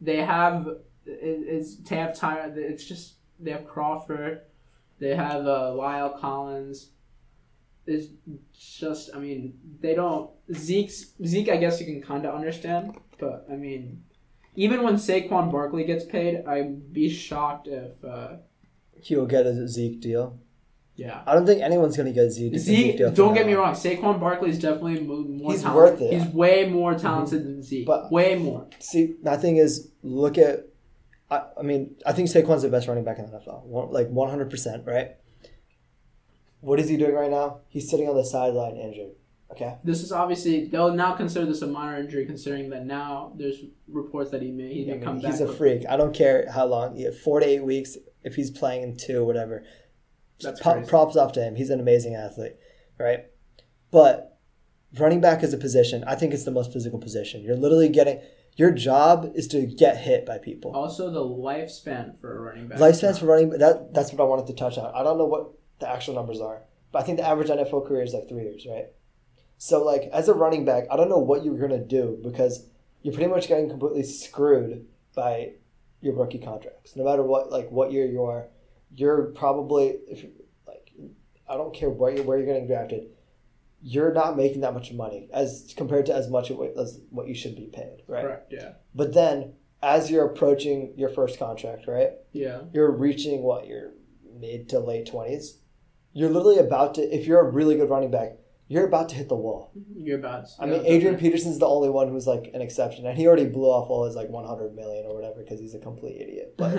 They have... It's, they have Tyra... It's just... They have Crawford. They have uh, Lyle Collins. It's just, I mean, they don't... Zeke's, Zeke, I guess you can kind of understand. But, I mean, even when Saquon Barkley gets paid, I'd be shocked if... Uh, He'll get a Zeke deal. Yeah. I don't think anyone's going to go Zeke. Zeke, don't get me wrong. Saquon Barkley is definitely more He's talented. Worth it. He's way more talented mm-hmm. than Zeke. But way more. See, my thing is, look at, I, I mean, I think Saquon's the best running back in the N F L. One, like one hundred percent, right? What is he doing right now? He's sitting on the sideline injured. Okay. This is obviously, they'll now consider this a minor injury, considering that now there's reports that he may he yeah, come mean, back. He's a freak. I don't care how long. Yeah, four to eight weeks if he's playing in two, whatever. That's P- props off to him. He's an amazing athlete, right? But running back is a position. I think it's the most physical position. You're literally getting – your job is to get hit by people. Also, the lifespan for a running back. Lifespan for running – that that's what I wanted to touch on. I don't know what the actual numbers are, but I think the average N F L career is like three years, right? So, like, as a running back, I don't know what you're going to do because you're pretty much getting completely screwed by your rookie contracts. No matter what, like, what year you are. You're probably, if like, I don't care where you're, where you're getting drafted, you're not making that much money as compared to as much as what you should be paid, right? Correct, yeah. But then, as you're approaching your first contract, right? Yeah. You're reaching, what, your mid to late twenties? You're literally about to, if you're a really good running back, you're about to hit the wall. You're about to. I mean, Adrian Peterson's the only one who's, like, an exception. And he already blew off all his, like, one hundred million dollars or whatever because he's a complete idiot. But,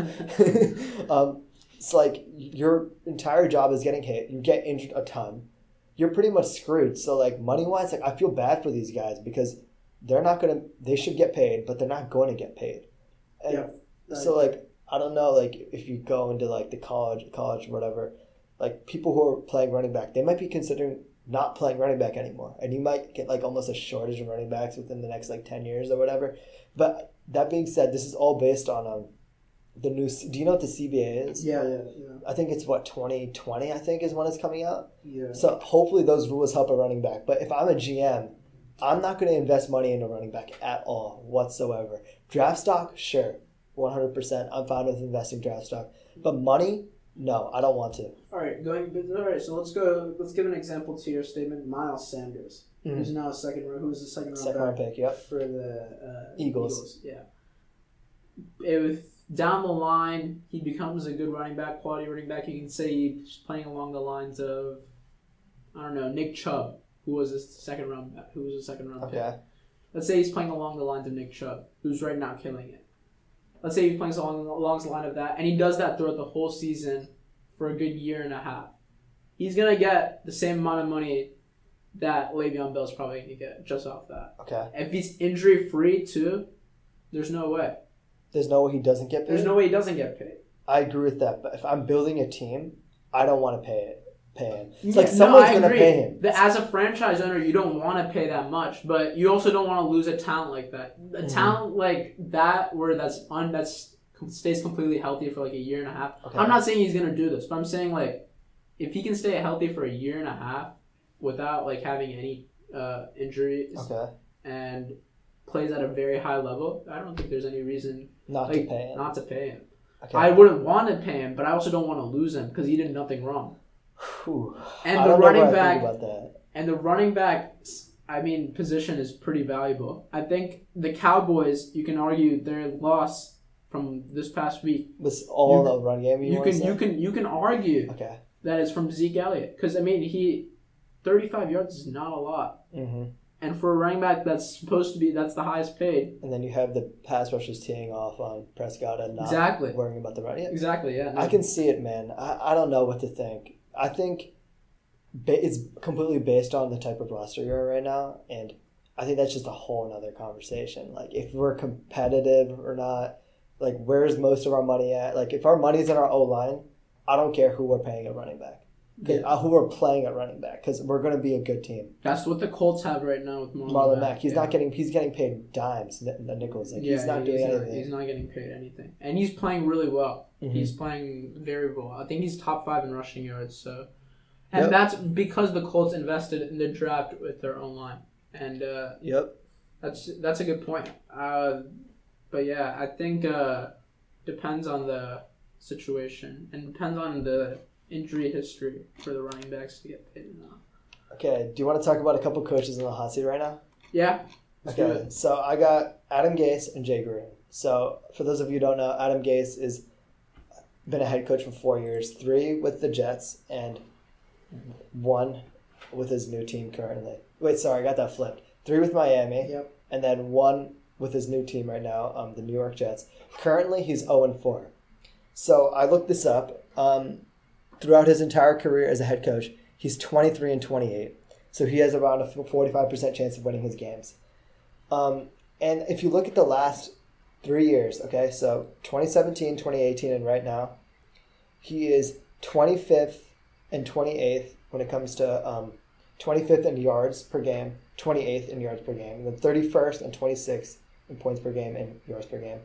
um... it's like your entire job is getting hit. You get injured a ton. You're pretty much screwed. So, like, money-wise, like, I feel bad for these guys because they're not going to – they should get paid, but they're not going to get paid. And yeah. So, like, I don't know, like, if you go into, like, the college, college, whatever, like, people who are playing running back, they might be considering not playing running back anymore. And you might get, like, almost a shortage of running backs within the next, like, ten years or whatever. But that being said, this is all based on um, – the new, do you know what the C B A is? Yeah, yeah, yeah. I think it's what twenty twenty. I think is when it's coming out. Yeah. So hopefully those rules help a running back. But if I'm a G M, I'm not going to invest money into running back at all whatsoever. Draft stock, sure, one hundred percent. I'm fine with investing draft stock, but money, no, I don't want to. All right, going. All right, so let's go. Let's give an example to your statement, Miles Sanders, mm-hmm. who's now a second. Who's the second round second round pick? Yep. For the uh, Eagles. Eagles. Yeah. It was. Down the line, he becomes a good running back, quality running back. You can say he's playing along the lines of, I don't know, Nick Chubb, who was a second round, who was a second round okay. pick. Let's say he's playing along the lines of Nick Chubb, who's right now killing it. Let's say he plays along along the line of that, and he does that throughout the whole season for a good year and a half. He's gonna get the same amount of money that Le'Veon Bell's probably gonna get just off that. Okay. If he's injury free too, there's no way. There's no way he doesn't get paid. There's no way he doesn't get paid. I agree with that, but if I'm building a team, I don't want to pay it. Pay him. It's yeah, like someone's no, going to pay him. As a franchise owner, you don't want to pay that much, but you also don't want to lose a talent like that. A mm-hmm. talent like that, where that's un that's stays completely healthy for like a year and a half. Okay. I'm not saying he's going to do this, but I'm saying like if he can stay healthy for a year and a half without like having any uh, injuries okay. and plays at a very high level, I don't think there's any reason. Not like, to pay him. Not to pay him. Okay. I wouldn't want to pay him, but I also don't want to lose him because he did nothing wrong. Whew. And I the running back. About that. And the running back, I mean, position is pretty valuable. I think the Cowboys, you can argue their loss from this past week was all the run game. You, you can you can you can argue okay. that it's from Zeke Elliott because I mean he, thirty-five yards is not a lot. Mm-hmm. And for a running back, that's supposed to be, that's the highest paid. And then you have the pass rushers teeing off on Prescott and not exactly. worrying about the running. Exactly, yeah. No. I can see it, man. I, I don't know what to think. I think ba- it's completely based on the type of roster you're right now. And I think that's just a whole other conversation. Like, if we're competitive or not, like, where's most of our money at? Like, if our money's in our O-line, I don't care who we're paying at running back. Yeah. Who are playing at running back because we're going to be a good team. That's what the Colts have right now with Marlon, Marlon Mack. Mack. He's yeah. not getting. He's getting paid dimes, nickels. Like yeah, he's not he's doing not, anything. He's not getting paid anything, and he's playing really well. Mm-hmm. He's playing very well. I think he's top five in rushing yards. So, and yep. that's because the Colts invested in the draft with their own line. And uh, yep, that's that's a good point. Uh, but yeah, I think uh, depends on the situation and depends on the. Injury history for the running backs to get paid enough. Okay, do you want to talk about a couple coaches in the hot seat right now? Yeah. Okay, so I got Adam Gase and Jay Gruden. So for those of you who don't know, Adam Gase has been a head coach for four years, three with the Jets, and one with his new team currently. Wait, sorry, I got that flipped. Three with Miami, yep, and then one with his new team right now, um, the New York Jets. Currently, he's oh and four. So I looked this up. Um, throughout his entire career as a head coach, he's twenty-three and twenty-eight. So he has around a forty-five percent chance of winning his games. Um, and if you look at the last three years, okay, so twenty seventeen, twenty eighteen, and right now, he is twenty-fifth and twenty-eighth when it comes to um, twenty-fifth in yards per game, twenty-eighth in yards per game, and then thirty-first and twenty-sixth in points per game and yards per game.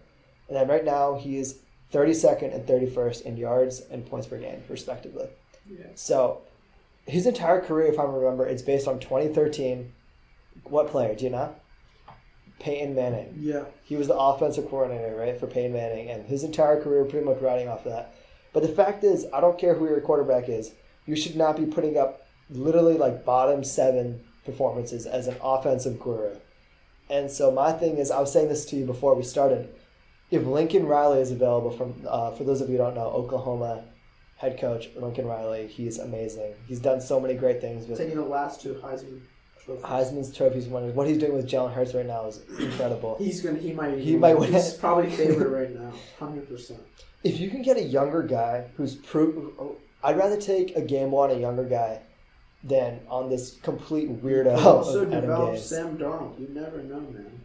And then right now, he is thirty-second and thirty-first in yards and points per game, respectively. Yeah. So his entire career, if I remember, is based on twenty thirteen. What player? Do you know? Peyton Manning. Yeah. He was the offensive coordinator, right, for Peyton Manning, and his entire career pretty much riding off of that. But the fact is, I don't care who your quarterback is, you should not be putting up literally like bottom seven performances as an offensive guru. And so my thing is, I was saying this to you before we started, if Lincoln Riley is available, from uh, for those of you who don't know, Oklahoma head coach Lincoln Riley, he's amazing. He's done so many great things. With taking the last two Heisman trophies. Heisman's trophies winners. What he's doing with Jalen Hurts right now is incredible. he's gonna. He might. He might win. He's probably favored right now, hundred percent. If you can get a younger guy who's pro, I'd rather take a gamble on a younger guy than on this complete weirdo. You also of develop Sam Darnold. You never know, man.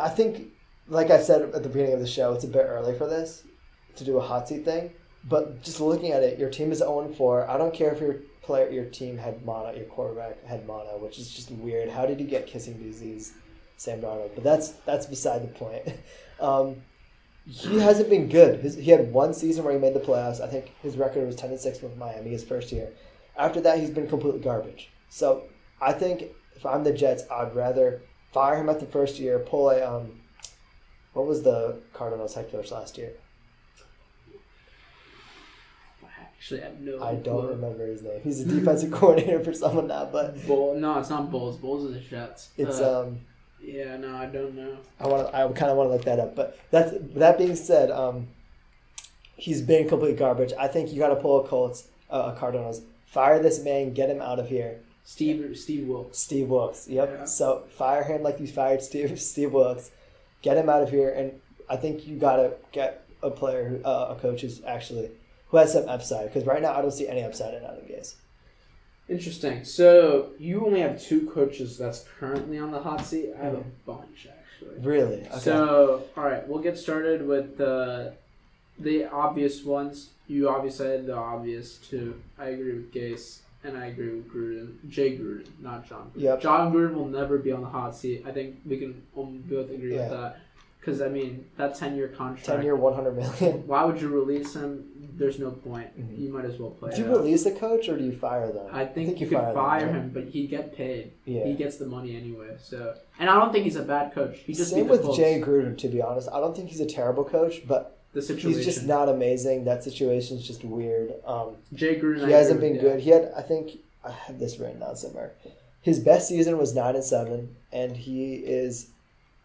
I think, like I said at the beginning of the show, it's a bit early for this to do a hot seat thing. But just looking at it, your team is oh and four. I don't care if your player, your team had mono, your quarterback had mono, which is just weird. How did you get kissing disease, Sam Darnold? But that's that's beside the point. Um, he hasn't been good. His, he had one season where he made the playoffs. I think his record was ten and six with Miami his first year. After that, he's been completely garbage. So I think if I'm the Jets, I'd rather fire him at the first year, pull a um, what was the Cardinals head coach last year? Actually, I have no I don't clue. remember his name. He's a defensive coordinator for someone now, but Bull, no, it's not Bulls. Bulls is the Jets. It's uh, um. Yeah, no, I don't know. I want. I kind of want to look that up, but that's that being said, um, he's been complete garbage. I think you got to pull a Colts, uh, a Cardinals, fire this man, get him out of here. Steve yeah. Steve Wilkes. Steve Wilkes. Yep. Yeah. So fire him like you fired Steve Steve Wilkes. Get him out of here, and I think you gotta get a player, uh, a coach who's actually who has some upside. Because right now, I don't see any upside in Adam Gase. Interesting. So you only have two coaches that's currently on the hot seat. I have a bunch, actually. Really? Okay. So all right, we'll get started with the uh, the obvious ones. You obviously had the obvious two. I agree with Gase, and I agree with Gruden. Jay Gruden, not John Gruden. Yep. John Gruden will never be on the hot seat. I think we can both agree yeah. with that. Because, I mean, that ten-year contract. ten-year, one hundred million dollars. Why would you release him? There's no point. Mm-hmm. You might as well play. Do you out. release a coach or do you fire them? I think, I think you, you could fire them, him, but he'd get paid. Yeah. He gets the money anyway. So, and I don't think he's a bad coach. He just Same with Jay Gruden, to be honest. I don't think he's a terrible coach, but the situation. He's just not amazing. That situation's just weird. Um, Jay Gruden. He hasn't been good. He had, I think, I have this written down somewhere. His best season was nine and seven, and he is,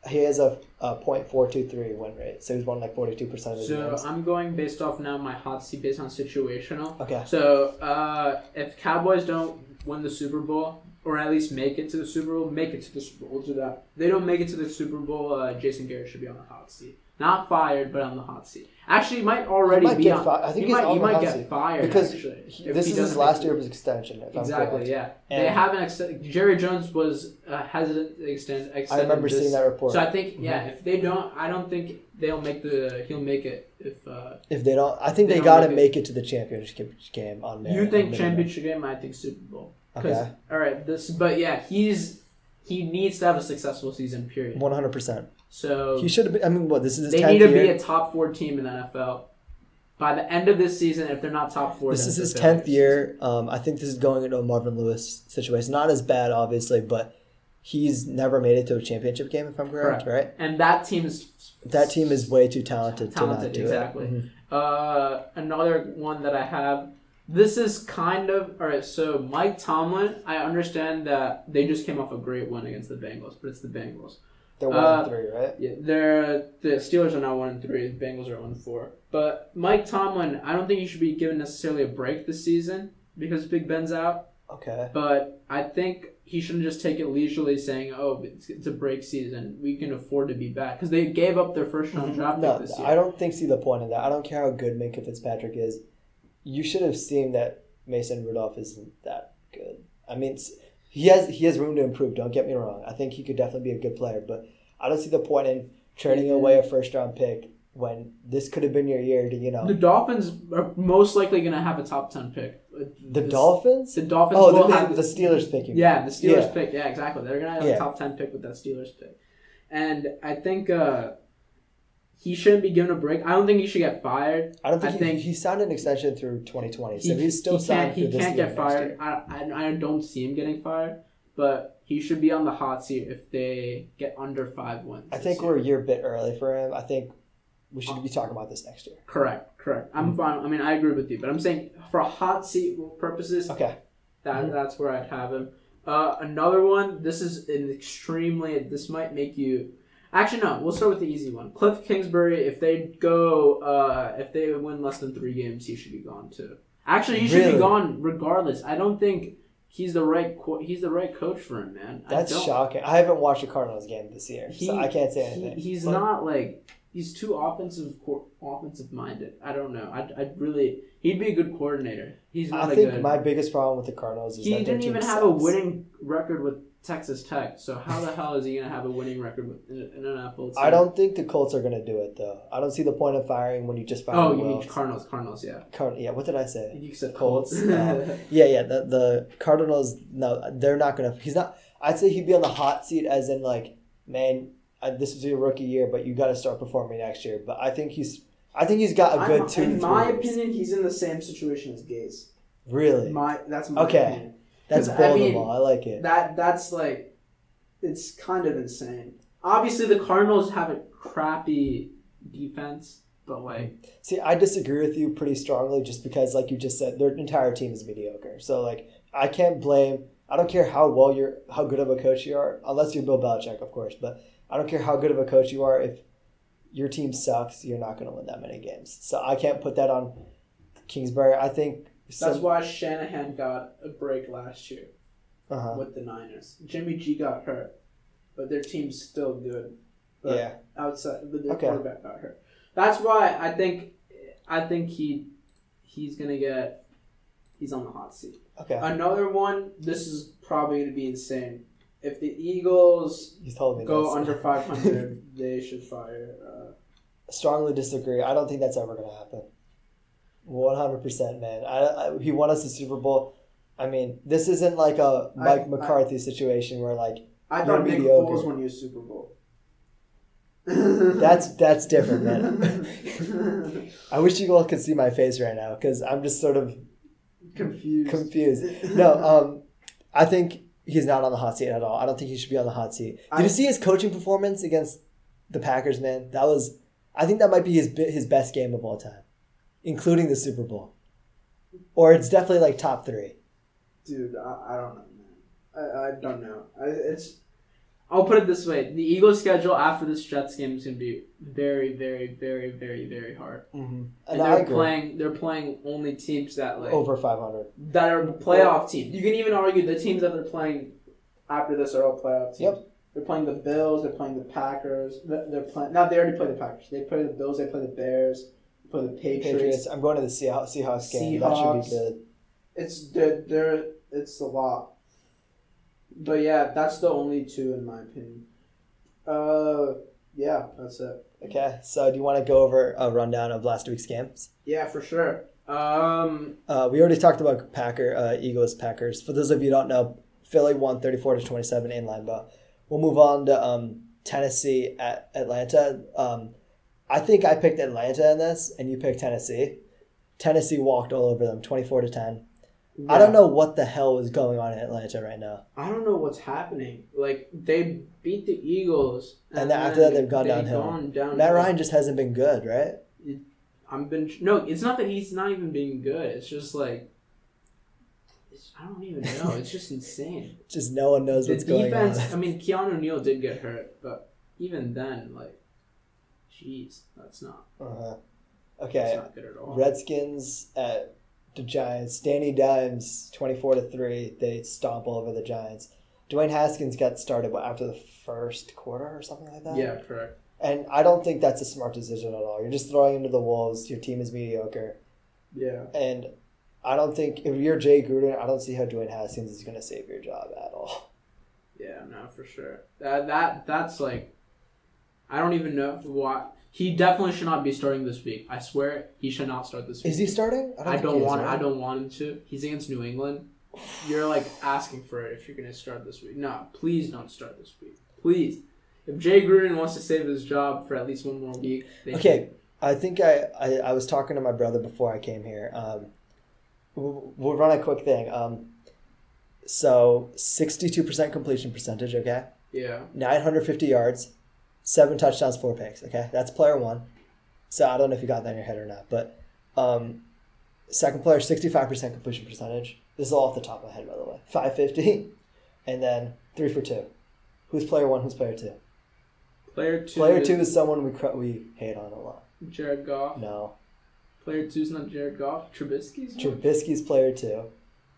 he has a, a point four two three win rate. So he's won like forty two percent of his games. So I'm going based off now my hot seat based on situational. Okay. So uh, if Cowboys don't win the Super Bowl, or at least make it to the Super Bowl, make it to the Super Bowl. We'll do that. If they don't make it to the Super Bowl, uh, Jason Garrett should be on the hot seat. Not fired, but on the hot seat. Actually, he might already he might be on. Fi- I think he he's might, on he the might hot get seat. fired because actually, he, this is his last year of his extension. If exactly. I'm yeah. And they haven't extended. Jerry Jones was uh, hesitant to extend. I remember this. seeing that report. So I think yeah, mm-hmm. if they don't, I don't think they'll make the. He'll make it if. Uh, if they don't, I think they, they gotta make it. make it to the championship game on there. You think championship game? I think Super Bowl. Okay. All right. This, but yeah, he's he needs to have a successful season. Period. One hundred percent. So he should have been. I mean, what this is his. They need to year. be a top four team in the N F L by the end of this season. If they're not top four, this is his tenth year. Um, I think this is going into a Marvin Lewis situation. Not as bad, obviously, but he's never made it to a championship game. If I'm correct, correct. right? And that team's that team is way too talented, talented to not do exactly. it. Exactly. Mm-hmm. Uh, another one that I have. This is kind of all right. So Mike Tomlin. I understand that they just came off a great win against the Bengals, but it's the Bengals. They're one uh, and three, right? Yeah, they're the Steelers are now one and three. The Bengals are one and four. But Mike Tomlin, I don't think he should be given necessarily a break this season. because Big Ben's out. Okay. But I think he shouldn't just take it leisurely saying, oh, it's, it's a break season. We can afford to be back. Because they gave up their first-round draft pick this year. I don't think see the point in that. I don't care how good Minkah Fitzpatrick is. You should have seen that Mason Rudolph isn't that good. I mean, he has he has room to improve. Don't get me wrong. I think he could definitely be a good player. But I don't see the point in trading yeah. away a first-round pick when this could have been your year to, you know. The Dolphins are most likely going to have a top ten pick. The this, Dolphins? The Dolphins oh, will the, have... the Steelers pick. Yeah, the Steelers yeah. pick. Yeah, exactly. They're going to have yeah. a top ten pick with that Steelers pick. And I think uh, he shouldn't be given a break. I don't think he should get fired. I don't think, I he, think he signed an extension through twenty twenty, so he, he's still he signed through this year. He can't get fired. I, I, I don't see him getting fired, but he should be on the hot seat if they get under five wins. I think we're a year bit early for him. I think... We should be talking about this next year. Correct, correct. I'm mm-hmm. fine. I mean, I agree with you, but I'm saying for hot seat purposes, okay, that mm-hmm. that's where I'd have him. Uh, another one. This is an extremely. This might make you. Actually, no. We'll start with the easy one. Cliff Kingsbury. If they go, uh, if they win less than three games, he should be gone too. Actually, he should really? be gone regardless. I don't think he's the right. Co- he's the right coach for him, man. That's I shocking. I haven't watched a Cardinals game this year, he, so I can't say anything. He, he's but, not like. He's too offensive, offensive minded. I don't know. I I really he'd be a good coordinator. He's. Not I think good. My biggest problem with the Cardinals is he that didn't even have a winning record with Texas Tech. So how the hell is he gonna have a winning record with an N F L team? I don't think the Colts are gonna do it though. I don't see the point of firing when you just fire. Oh, you mean Cardinals? Cardinals, yeah. Card- yeah. What did I say? You said Colts. Colts. uh, yeah, yeah. The the Cardinals. No, they're not gonna. He's not. I'd say he'd be on the hot seat, as in like, man. Uh, this was your rookie year, but you got to start performing next year. But I think he's, I think he's got a good I'm, two. In my years. opinion, he's in the same situation as Gaze. Really? My that's my okay. opinion. That's bold I, mean, I like it. That that's like, it's kind of insane. Obviously, the Cardinals have a crappy defense, but like, see, I disagree with you pretty strongly, just because, like you just said, their entire team is mediocre. So like, I can't blame. I don't care how well you're, how good of a coach you are, unless you're Bill Belichick, of course, but. I don't care how good of a coach you are. If your team sucks, you're not going to win that many games. So I can't put that on Kingsbury. I think some... that's why Shanahan got a break last year uh-huh. with the Niners. Jimmy G got hurt, but their team's still good. But yeah, outside, but their okay. quarterback got hurt. That's why I think I think he he's going to get he's on the hot seat. Okay. Another one. This is probably going to be insane. If the Eagles go this. under five hundred, they should fire. Uh, I strongly disagree. I don't think that's ever going to happen. one hundred percent, man. I, I, he won us the Super Bowl. I mean, this isn't like a Mike I, McCarthy I, situation where, like, I thought Nick Foles won your Super Bowl. That's that's different, man. I wish you all could see my face right now because I'm just sort of confused. Confused. No, um, I think. He's not on the hot seat at all. I don't think he should be on the hot seat. Did I, you see his coaching performance against the Packers, man? That was, I think that might be his his best game of all time, including the Super Bowl. Or it's definitely like top three. Dude, I, I don't know, man. I, I don't know. I, it's, I'll put it this way. The Eagles' schedule after this Jets game is going to be very, very, very, very, very hard. Mm-hmm. And, and they're playing. They're playing only teams that like over five hundred that are playoff teams. You can even argue the teams that they're playing after this are all playoff teams. Yep. They're playing the Bills. They're playing the Packers. They're playing. Now they already play the Packers. They play the Bills. They play the Bears. They play the Patriots. Patriots. I'm going to the Seahawks, Seahawks game. Seahawks. That should be good. It's they're, they're, It's a lot. But yeah, that's the only two in my opinion. Uh, yeah, that's it. Okay, so do you want to go over a rundown of last week's games? Yeah, for sure. Um, uh, we already talked about Packer, uh, Eagles, Packers. For those of you who don't know, Philly won thirty-four to twenty-seven in Lambeau. We'll move on to um, Tennessee at Atlanta. Um, I think I picked Atlanta in this, and you picked Tennessee. Tennessee walked all over them, twenty-four to ten. Yeah. I don't know what the hell is going on in Atlanta right now. I don't know what's happening. Like, they beat the Eagles. And, and then after that, they've gone they downhill. Gone downhill. Matt Ryan just hasn't been good, right? It, I'm been No, it's not that he's not even being good. It's just like, it's, I don't even know. It's just insane. Just no one knows the what's defense, going on. The defense, I mean, Keanu Neal did get hurt, but even then, like, jeez, that's not. Uh-huh. Okay. That's not good at all. Redskins at the Giants. Danny Dimes, twenty-four to three. They stomp all over the Giants. Dwayne Haskins got started after the first quarter or something like that. Yeah, correct. And I don't think that's a smart decision at all. You're just throwing him to the wolves. Your team is mediocre. Yeah. And I don't think, if you're Jay Gruden, I don't see how Dwayne Haskins is going to save your job at all. Yeah, no, for sure. That, that That's like, I don't even know what. He definitely should not be starting this week. I swear he should not start this week. Is he starting? I don't, I don't want. Right? I don't want him to. He's against New England. You're like asking for it if you're gonna start this week. No, please don't start this week. Please. If Jay Gruden wants to save his job for at least one more week, they okay. Should. I think I, I I was talking to my brother before I came here. Um, we'll, we'll run a quick thing. Um, so sixty-two percent completion percentage. Okay. Yeah. Nine hundred fifty yards. Seven touchdowns, four picks, okay? That's player one. So I don't know if you got that in your head or not, but um, second player, sixty-five percent completion percentage. This is all off the top of my head, by the way. five fifty, and then three for two. Who's player one, who's player two? Player two Player is two is someone we cr- we hate on a lot. Jared Goff? No. Player two is not Jared Goff? Trubisky's one? Trubisky's player two.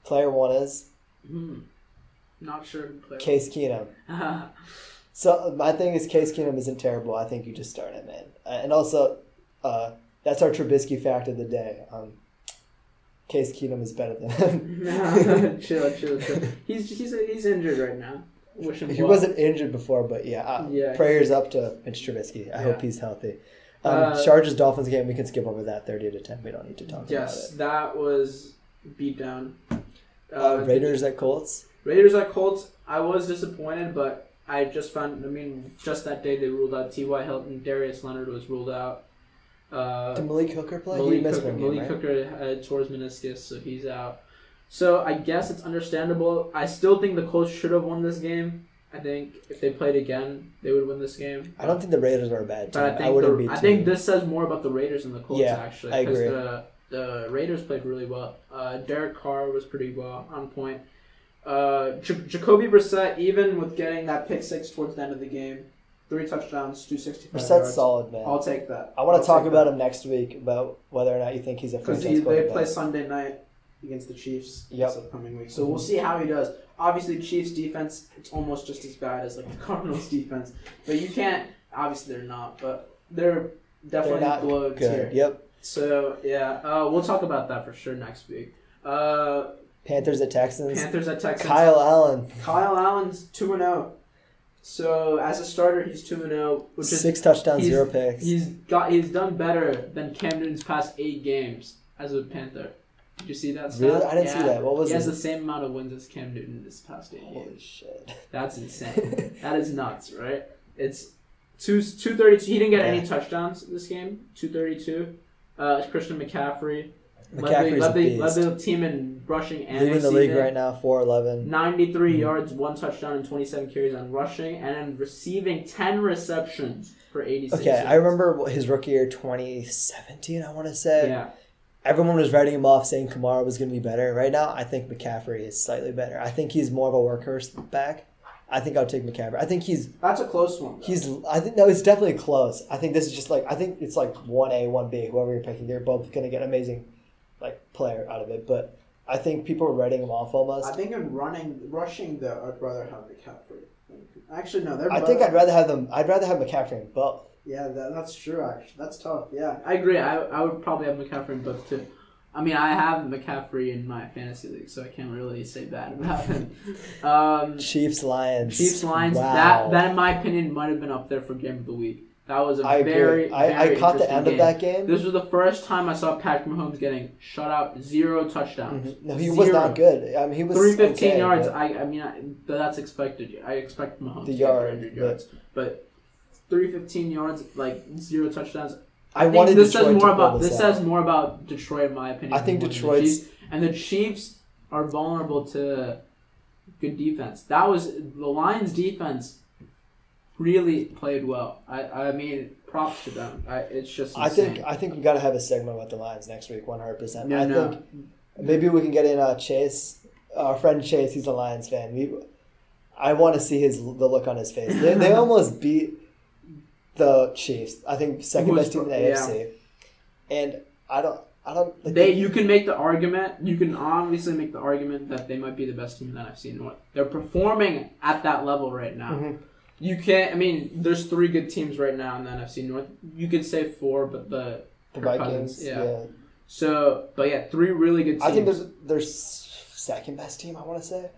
Player one is? Hmm. Not sure who player Case Keenum. So my thing is Case Keenum isn't terrible. I think you just start him in. Uh, and also, uh, that's our Trubisky fact of the day. Um, Case Keenum is better than him. No, chill, chill, chill. He's, he's, he's injured right now. Wish him he well. Wasn't injured before, but yeah. Uh, yeah prayers he's... up to Mitch Trubisky. I yeah. hope he's healthy. Um, uh, Chargers-Dolphins game, we can skip over that thirty to ten. We don't need to talk yes, about it. Yes, that was beat down. Uh, uh, Raiders at Colts? Raiders at Colts. I was disappointed, but... I just found, I mean, just that day they ruled out T Y Hilton. Darius Leonard was ruled out. Uh, Did Malik Hooker play? Malik Hooker, game, Malik right? Hooker uh, tore his meniscus, so he's out. So I guess it's understandable. I still think the Colts should have won this game. I think if they played again, they would win this game. I don't think the Raiders are a bad team. But I think, I wouldn't the, be I think this says more about the Raiders than the Colts, yeah, actually. I agree. Because the, the Raiders played really well. Uh, Derek Carr was pretty well on point. Uh, J- Jacoby Brissett, even with getting that pick six towards the end of the game, three touchdowns, two sixty-five yards. Brissett's solid, man. I'll take that. I want I'll to talk about that. Him next week about whether or not you think he's a first. Because they play Sunday night against the Chiefs yep. this upcoming week, so mm-hmm. we'll see how he does. Obviously, Chiefs defense it's almost just as bad as like the Cardinals defense, but you can't. Obviously, they're not, but they're definitely they're not below tier. Yep. So yeah, uh, we'll talk about that for sure next week. Uh. Panthers at Texans. Panthers at Texans. Kyle Allen. Kyle Allen's two and zero. So as a starter, he's two and zero. Six touchdowns, zero picks. He's got. He's done better than Cam Newton's past eight games as a Panther. Did you see that? Stat? Really, I didn't yeah. see that. What was? He it? Has the same amount of wins as Cam Newton this past eight. Holy games. Shit! That's insane. That is nuts, right? It's two two thirty two. He didn't get yeah. any touchdowns this game. Two thirty two. Uh, Christian McCaffrey. McCaffrey's led the, a beast. Led the team in rushing and leading the league right now, four eleven. ninety-three mm-hmm. yards, one touchdown, and twenty-seven carries on rushing, and receiving ten receptions for eighty-six. Okay, yards. I remember his rookie year, twenty seventeen, I want to say. Yeah. Everyone was writing him off, saying Kamara was going to be better. Right now, I think McCaffrey is slightly better. I think he's more of a workhorse back. I think I'll take McCaffrey. I think he's that's a close one. Though. He's I think no, it's definitely close. I think this is just like I think it's like one A, one B. Whoever you're picking, they're both going to get amazing. Like player out of it, but I think people are writing him off almost. I think in running, rushing though, I'd rather have McCaffrey. Actually, no, they're. I both. think I'd rather have them. I'd rather have McCaffrey and both. Yeah, that, that's true. Actually, that's tough. Yeah, I agree. I I would probably have McCaffrey and both too. I mean, I have McCaffrey in my fantasy league, so I can't really say bad about him. Um, Chiefs Lions. Chiefs Lions. Wow. That that in my opinion might have been up there for game of the week. That was a I very, agree. I, very I caught the end game. Of that game. This was the first time I saw Patrick Mahomes getting shut out, zero touchdowns. Mm-hmm. No, he zero. was not good. I mean, he was three fifteen okay, yards. But... I I mean, I, that's expected. I expect Mahomes the to yard, get three hundred yards. But, but three fifteen yards, like zero touchdowns. I, I think wanted this Detroit says more to about this out. says more about Detroit in my opinion. I think Detroit's the and the Chiefs are vulnerable to good defense. That was the Lions defense. Really played well. I, I mean, props to them. I, it's just. Insane. I think I think we gotta have a segment with the Lions next week, one hundred percent. No, I no. think maybe we can get in uh, Chase, our friend Chase. He's a Lions fan. We, I want to see his the look on his face. They, they almost beat the Chiefs. I think second best team in the A F C, yeah. and I don't. I don't. They, they you can make the argument. You can obviously make the argument that they might be the best team in the N F C North. They're performing at that level right now. Mm-hmm. You can't. I mean, there's three good teams right now in the N F C North. You could say four, but the, the Vikings, Cousins, yeah. yeah. So, but yeah, three really good teams. I think there's their second best team. I want to say.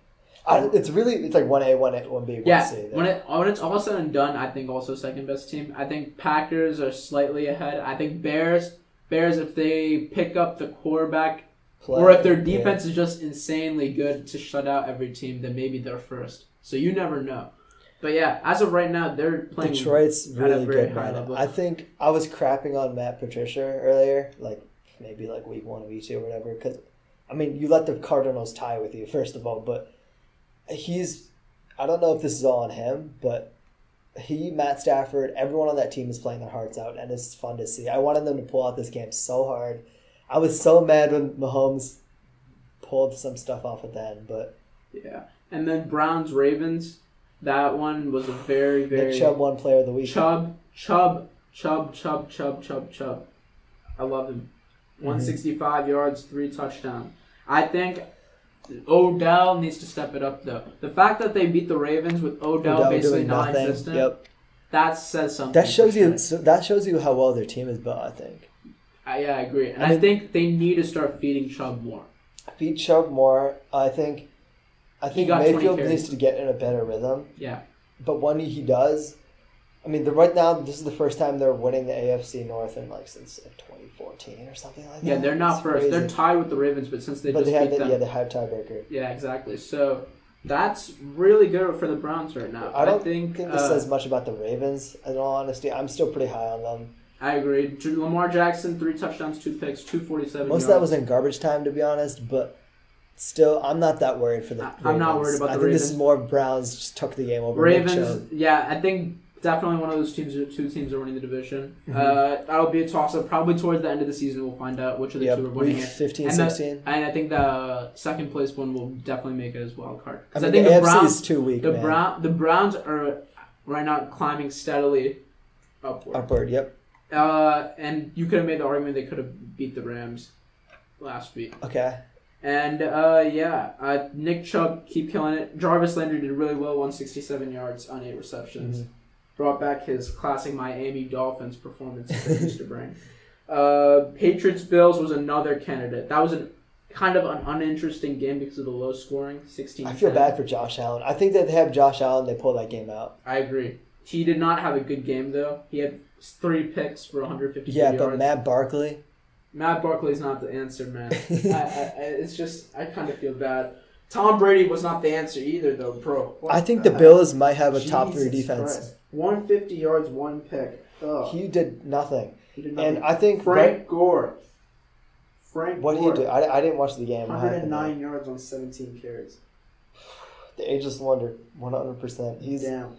I, it's really it's like one A, one A, one B, yeah, one C. Yeah, when it when it's all said and done, I think also second best team. I think Packers are slightly ahead. I think Bears. Bears, if they pick up the quarterback, Play, or if their defense yeah. is just insanely good to shut out every team, then maybe they're first. So you never know. But yeah, as of right now, they're playing. Detroit's really good right now. I think I was crapping on Matt Patricia earlier, like maybe like week one, week two, or whatever. Because I mean, you let the Cardinals tie with you first of all, but he's. I don't know if this is all on him, but. He, Matt Stafford, everyone on that team is playing their hearts out, and it's fun to see. I wanted them to pull out this game so hard. I was so mad when Mahomes pulled some stuff off at the end, but yeah. And then Browns Ravens, that one was a very very. Nick Chubb won Player of the Week. Chubb, Chubb, Chubb, Chubb, Chubb, Chubb, Chubb. I love him. one hundred sixty-five mm-hmm. yards, three touchdowns. I think. Odell needs to step it up, though. The fact that they beat the Ravens with Odell, Odell basically non-existent, yep. that says something. That shows you. Sure. That shows you how well their team is built. I think. I, yeah, I agree, and I, I mean, think they need to start feeding Chubb more. Feed Chubb more. I think. I think Mayfield needs to get in a better rhythm. Yeah. But when he does, I mean, the, right now this is the first time they're winning the A F C North in like since like, twenty fourteen or something like that. Yeah, they're not it's first. Crazy. They're tied with the Ravens, but since they but just they have beat the, them, yeah, they have tiebreaker. Yeah, exactly. So that's really good for the Browns right now. I don't I think, think this uh, says much about the Ravens. In all honesty, I'm still pretty high on them. I agree. Lamar Jackson, three touchdowns, two picks, two forty-seven. Most yards. Of that was in garbage time, to be honest, but. Still, I'm not that worried for the Ravens. I'm not worried about the Ravens. I think Ravens. This is more Browns just took the game over. Ravens, yeah, I think definitely one of those teams, two teams are winning the division. Mm-hmm. Uh, that'll be a toss-up. Probably towards the end of the season, we'll find out which of the yep. two are winning it. fifteen, and sixteen. The, and I think the second-place one will definitely make it as wild card. Because I, mean, I think the, the Browns is too weak, the, Brown, the Browns are right now climbing steadily upward. Upward, yep. Uh, and you could have made the argument they could have beat the Rams last week. Okay. And, uh, yeah, uh, Nick Chubb, keep killing it. Jarvis Landry did really well, one hundred sixty-seven yards on eight receptions. Mm-hmm. Brought back his classic Miami Dolphins performance that he used to bring. Uh, Patriots-Bills was another candidate. That was an, kind of an uninteresting game because of the low scoring, sixteen ten. I feel bad for Josh Allen. I think that they have Josh Allen, they pull that game out. I agree. He did not have a good game, though. He had three picks for one hundred fifty yeah, yards. Yeah, but Matt Barkley... Matt Barkley's not the answer, man. I, I, it's just, I kind of feel bad. Tom Brady was not the answer either, though, bro. What I think the heck? Bills might have a Jesus top three defense. Christ. one hundred fifty yards, one pick. Ugh. He did nothing. He did nothing. And I think Frank right, Gore. Frank what Gore. What did he do? I, I didn't watch the game. one hundred nine yards on seventeen carries. The ageless wonder, one hundred percent. He's, Damn.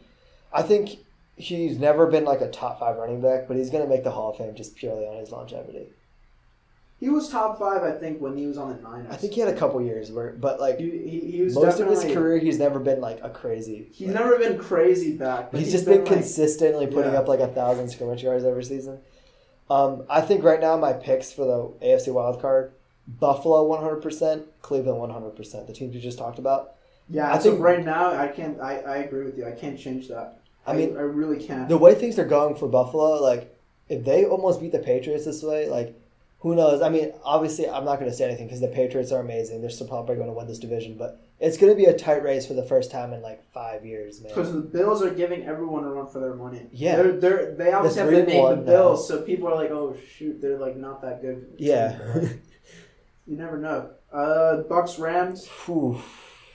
I think he's never been like a top five running back, but he's going to make the Hall of Fame just purely on his longevity. He was top five, I think, when he was on the Niners. I think he had a couple years, where, but like he, he, he was most of his career, he's never been like a crazy. He's like, never been crazy back. But he's, he's just been, been like, consistently putting yeah. up like a thousand scrimmage yards every season. Um, I think right now my picks for the A F C wildcard, Buffalo one hundred percent, Cleveland one hundred percent, the teams you just talked about. Yeah, I so think right now I can't. I, I agree with you. I can't change that. I, I mean, I really can't. The way things are going for Buffalo, like if they almost beat the Patriots this way, like. Who knows? I mean, obviously, I'm not going to say anything because the Patriots are amazing. They're still probably going to win this division, but it's going to be a tight race for the first time in like five years, man. Because the Bills are giving everyone a run for their money. Yeah, they're, they're, they obviously have to name the Bills, now. So people are like, "Oh shoot, they're like not that good." Yeah, you never know. Uh, Bucks Rams.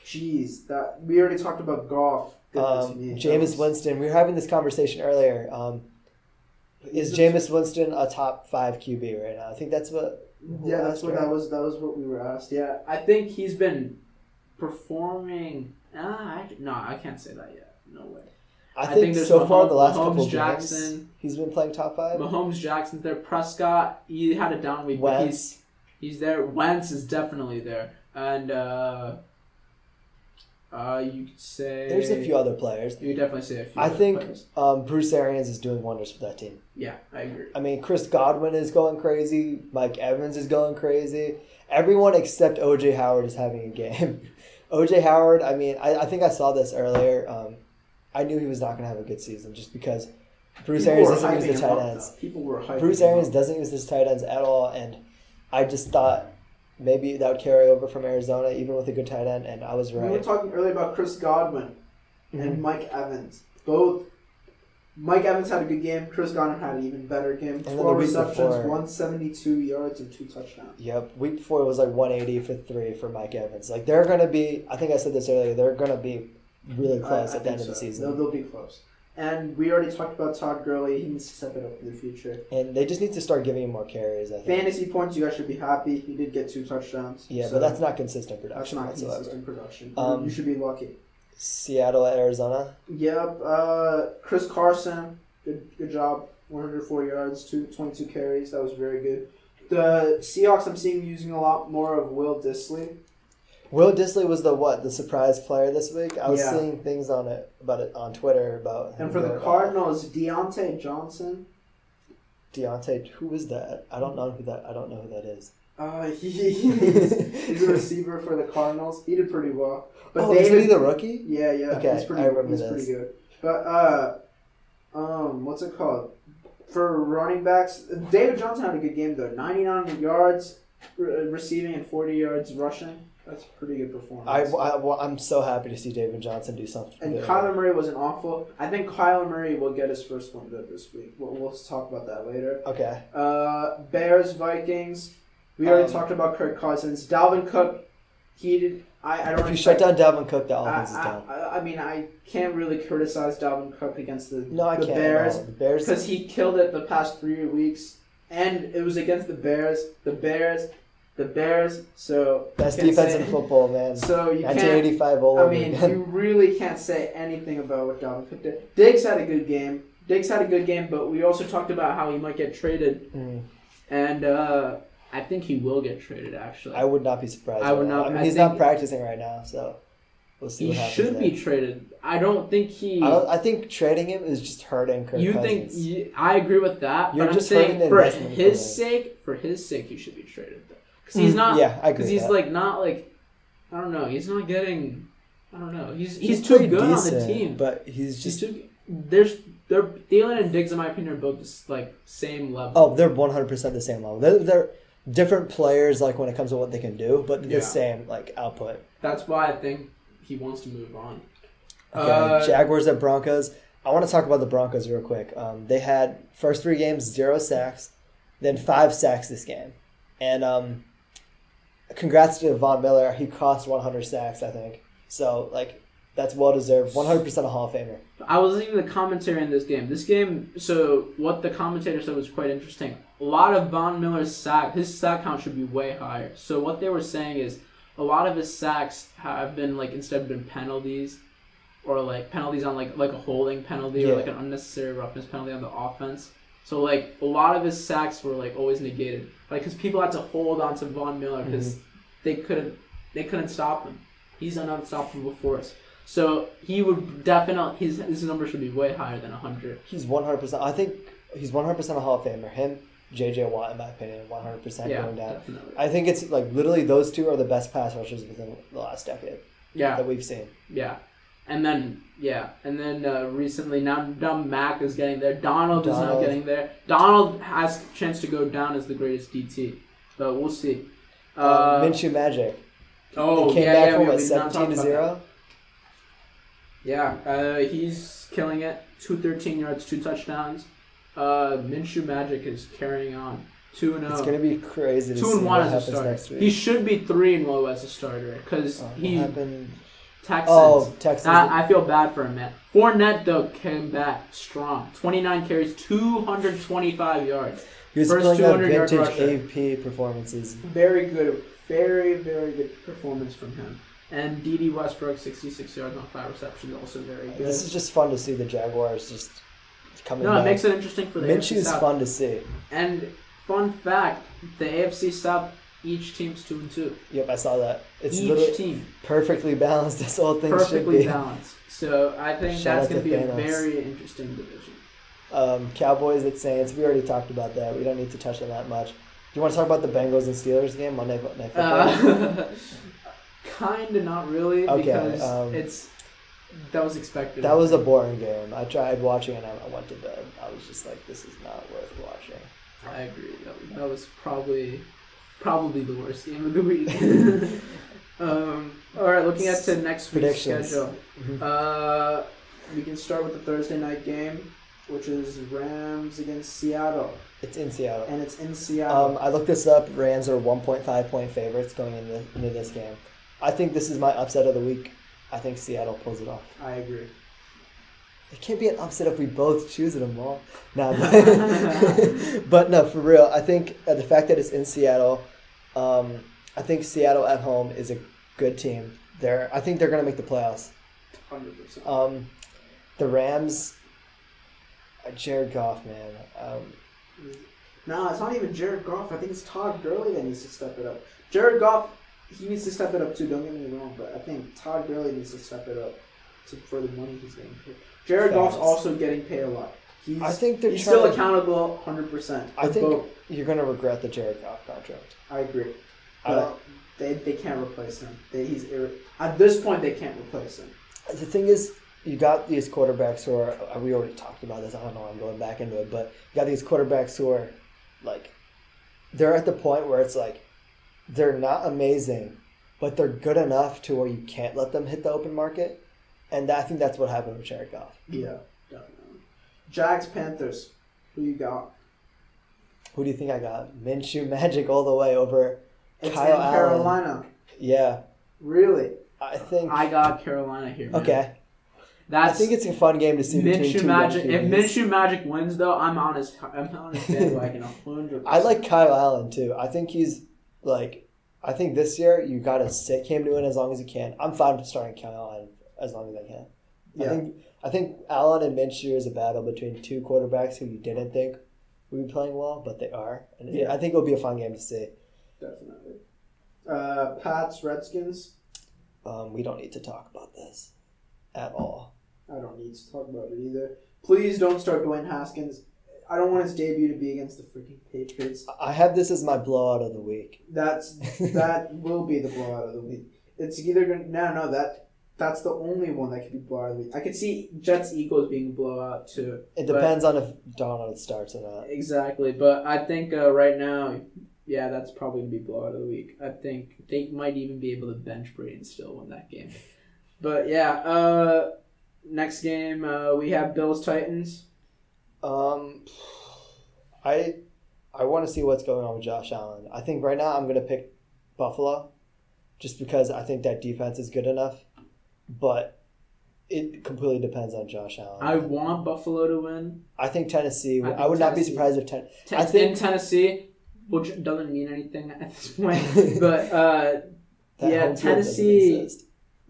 Jeez, that we already talked about Goff. Um, Jameis Winston. We were having this conversation earlier. Um, Is Jameis Winston a top five Q B right now? I think that's what. Yeah, that's what right? that was. That was what we were asked. Yeah, I think he's been performing. Ah, I, no, I can't say that yet. No way. I, I think, think there's so Mahomes, far the last Mahomes, couple of Jackson, games, he's been playing top five. Mahomes, Jackson, there. Prescott, he had a down week. Wentz, but he's, he's there. Wentz is definitely there, and uh, Uh, you could say... There's a few other players. You could definitely say a few I other think um, Bruce Arians is doing wonders for that team. Yeah, I agree. I mean, Chris Godwin is going crazy. Mike Evans is going crazy. Everyone except O J Howard is having a game. O J Howard, I mean, I, I think I saw this earlier. Um, I knew he was not going to have a good season just because Bruce People Arians doesn't use his tight ends. People were hyping Bruce Arians doesn't use his tight ends at all, and I just thought... Maybe that would carry over from Arizona, even with a good tight end, and I was right. We were talking earlier about Chris Godwin mm-hmm. and Mike Evans. Both Mike Evans had a good game. Chris Godwin had an even better game. Twelve receptions, one seventy-two yards, and two touchdowns. Yep. Week four was like one eighty for three for Mike Evans. Like they're gonna be. I think I said this earlier. They're gonna be really close I, I at the end so. of the season. They'll, they'll be close. And we already talked about Todd Gurley. He needs to step it up for the future. And they just need to start giving him more carries, I think. Fantasy points, you guys should be happy. He did get two touchdowns. Yeah, so but that's not consistent production. That's not whatsoever. consistent production. Um, you should be lucky. Seattle at Arizona? Yep. Uh, Chris Carson, good good job. one hundred four yards, two, twenty-two carries. That was very good. The Seahawks, I'm seeing using a lot more of Will Dissly. Will Dissly was the what? The surprise player this week? I was yeah. seeing things on it about it on Twitter about him. And for the Cardinals, off. Deontay Johnson. Deontay, who is that? I don't know who that I don't know who that is. Uh he, he's, he's a receiver for the Cardinals. He did pretty well. But oh, David, is he the rookie? Yeah, yeah. Okay, he's pretty I remember he's this. pretty good. But uh um what's it called? For running backs, David Johnson had a good game though. ninety-nine yards re- receiving and forty yards rushing. That's a pretty good performance. I, I, well, I'm so happy to see David Johnson do something. And good. Kyler Murray wasn't awful. I think Kyler Murray will get his first one good this week. We'll, we'll talk about that later. Okay. Uh, Bears, Vikings. We already um, talked about Kirk Cousins. Dalvin Cook, he did. I, I don't If really you shut down Dalvin Cook, the offense is down. I, I mean, I can't really criticize Dalvin Cook against the, no, I the can't, Bears. No, the Bears. Because he killed it the past three weeks. And it was against the Bears. The Bears. The Bears, so... Best defense say, in football, man. So you nineteen eighty-five all over I mean, again. You really can't say anything about what Dalvin Cook did. Diggs had a good game. Diggs had a good game, but we also talked about how he might get traded. Mm. And uh, I think he will get traded, actually. I would not be surprised. I would not. I mean, I he's not practicing right now, so we'll see what happens. He should be then. traded. I don't think he... I, don't, I think trading him is just hurting Kirk You Cousins. think... You, I agree with that, You're but just I'm saying for his sake, for his sake, he should be traded, though. Because he's not, yeah, I agree. Because he's that. like not like, I don't know. He's not getting, I don't know. He's he's, he's too good decent, on the team, but he's just he's too, there's they're Thielen and Diggs in my opinion are both just like same level. Oh, they're one hundred percent the same level. They're, they're different players like when it comes to what they can do, but the yeah. same like output. That's why I think he wants to move on. Okay, uh, Jaguars at Broncos. I want to talk about the Broncos real quick. Um, they had first three games zero sacks, then five sacks this game, and um. Congrats to Von Miller. He cost one hundred sacks, I think. So, like, that's well-deserved. one hundred percent a Hall of Famer. I was listening to the commentary in this game. This game, so what the commentator said was quite interesting. A lot of Von Miller's sack, his sack count should be way higher. So what they were saying is a lot of his sacks have been, like, instead of been penalties or, like, penalties on, like, like a holding penalty yeah. or, like, an unnecessary roughness penalty on the offense. So, like, a lot of his sacks were, like, always negated. Like, because people had to hold on to Von Miller because mm-hmm. they couldn't they couldn't stop him. He's an unstoppable force. So, he would definitely... His his number should be way higher than one hundred. He's one hundred percent. I think he's one hundred percent a Hall of Famer. Him, J J. Watt, in my opinion, one hundred percent yeah, going down. Definitely. I think it's, like, literally those two are the best pass rushers within the last decade. Yeah. That we've seen. Yeah. And then, yeah, and then uh, recently, now, now Mac is getting there. Donald, Donald is not getting there. Donald has a chance to go down as the greatest D T, but we'll see. Uh, uh, Minshew Magic. Oh, he came yeah, back yeah, from what, seventeen to zero? Yeah, uh, he's killing it. two hundred thirteen yards, two touchdowns. Uh, Minshew Magic is carrying on. two and oh. It's going to be crazy to two and see one what as happens next week. He should be three and oh as a starter because oh, he... Happened? Texans. Oh, Texans. I, I feel bad for him, man. Fournette, though, came back strong. twenty-nine carries, two hundred twenty-five yards. He was first two hundred yard rusher. Vintage A P performances. Very good. Very, very good performance from him. And D D Westbrook, sixty-six yards on five receptions, also very good. This is just fun to see the Jaguars just coming back. No, it makes it interesting for the A F C South. Minshew's fun to see. And fun fact, the A F C South Each team's two and two. Yep, I saw that. It's Each team. perfectly balanced. That's all things perfectly should be. Perfectly balanced. So I think Shout that's going to be Thanos. a very interesting division. Um, Cowboys at Saints. We already talked about that. We don't need to touch on that much. Do you want to talk about the Bengals and Steelers game Monday Night Football? Uh, kind of not really okay, because um, it's that was expected. That was a boring game. I tried watching and I went to bed. I was just like, this is not worth watching. I agree. That was probably... Probably the worst game of the week. um, all right, looking at the next week's schedule. Uh, we can start with the Thursday night game, which is Rams against Seattle. It's in Seattle. And it's in Seattle. Um, I looked this up. Rams are one point five point favorites going into, into this game. I think this is my upset of the week. I think Seattle pulls it off. I agree. It can't be an upset if we both choose it, Amal. Nah, but, but no, for real. I think uh, the fact that it's in Seattle, um, I think Seattle at home is a good team. They're, I think they're going to make the playoffs. one hundred percent. Um, the Rams, uh, Jared Goff, man. Um, nah, it's not even Jared Goff. I think it's Todd Gurley that needs to step it up. Jared Goff, he needs to step it up too. Don't get me wrong, but I think Todd Gurley needs to step it up to, for the money he's getting paid. Jared Goff's also getting paid a lot. He's, I think they're he's still to, accountable one hundred percent. I think both. You're going to regret the Jared Goff contract. I agree. I but they, they can't replace him. They, he's irre- At this point, they can't replace him. The thing is, you got these quarterbacks who are, we already talked about this, I don't know, I'm going back into it, but you got these quarterbacks who are, like, they're at the point where it's like, they're not amazing, but they're good enough to where you can't let them hit the open market. And I think that's what happened with Jared Goff. Yeah, definitely. Jags, Panthers. Who you got? Who do you think I got? Minshew Magic all the way over it's Kyle in Allen. Carolina. Yeah. Really? I think I got Carolina here. Man. Okay. That's I think it's a fun game to see. Minshew Magic. If Minshew Magic wins, though, I'm on his. I'm on his bandwagon. one hundred percent. I like Kyle Allen too. I think he's like. I think this year you gotta sit him to win as long as you can. I'm fine with starting Kyle Allen. As long as I can. Yeah. I think I think Allen and Minshew is a battle between two quarterbacks who you didn't think would be playing well, but they are. And yeah. I think it'll be a fun game to see. Definitely. Uh, Pats, Redskins. Um, we don't need to talk about this at all. I don't need to talk about it either. Please don't start Dwayne Haskins. I don't want his debut to be against the freaking Patriots. I have this as my blowout of the week. That's that will be the blowout of the week. It's either going to... No, no, that... That's the only one that could be blowout. I could see Jets Eagles being blowout too. It depends on if Donald starts or not. Exactly, but I think uh, right now, yeah, that's probably gonna be blowout of the week. I think they might even be able to bench Brady and still win that game. But yeah, uh, next game uh, we have Bills Titans. Um, I I want to see what's going on with Josh Allen. I think right now I'm gonna pick Buffalo, just because I think that defense is good enough. But it completely depends on Josh Allen. I want Buffalo to win. I think Tennessee. I, think I would Tennessee. not be surprised if Ten- Te- I think in Tennessee, which doesn't mean anything at this point. But uh, yeah, Tennessee.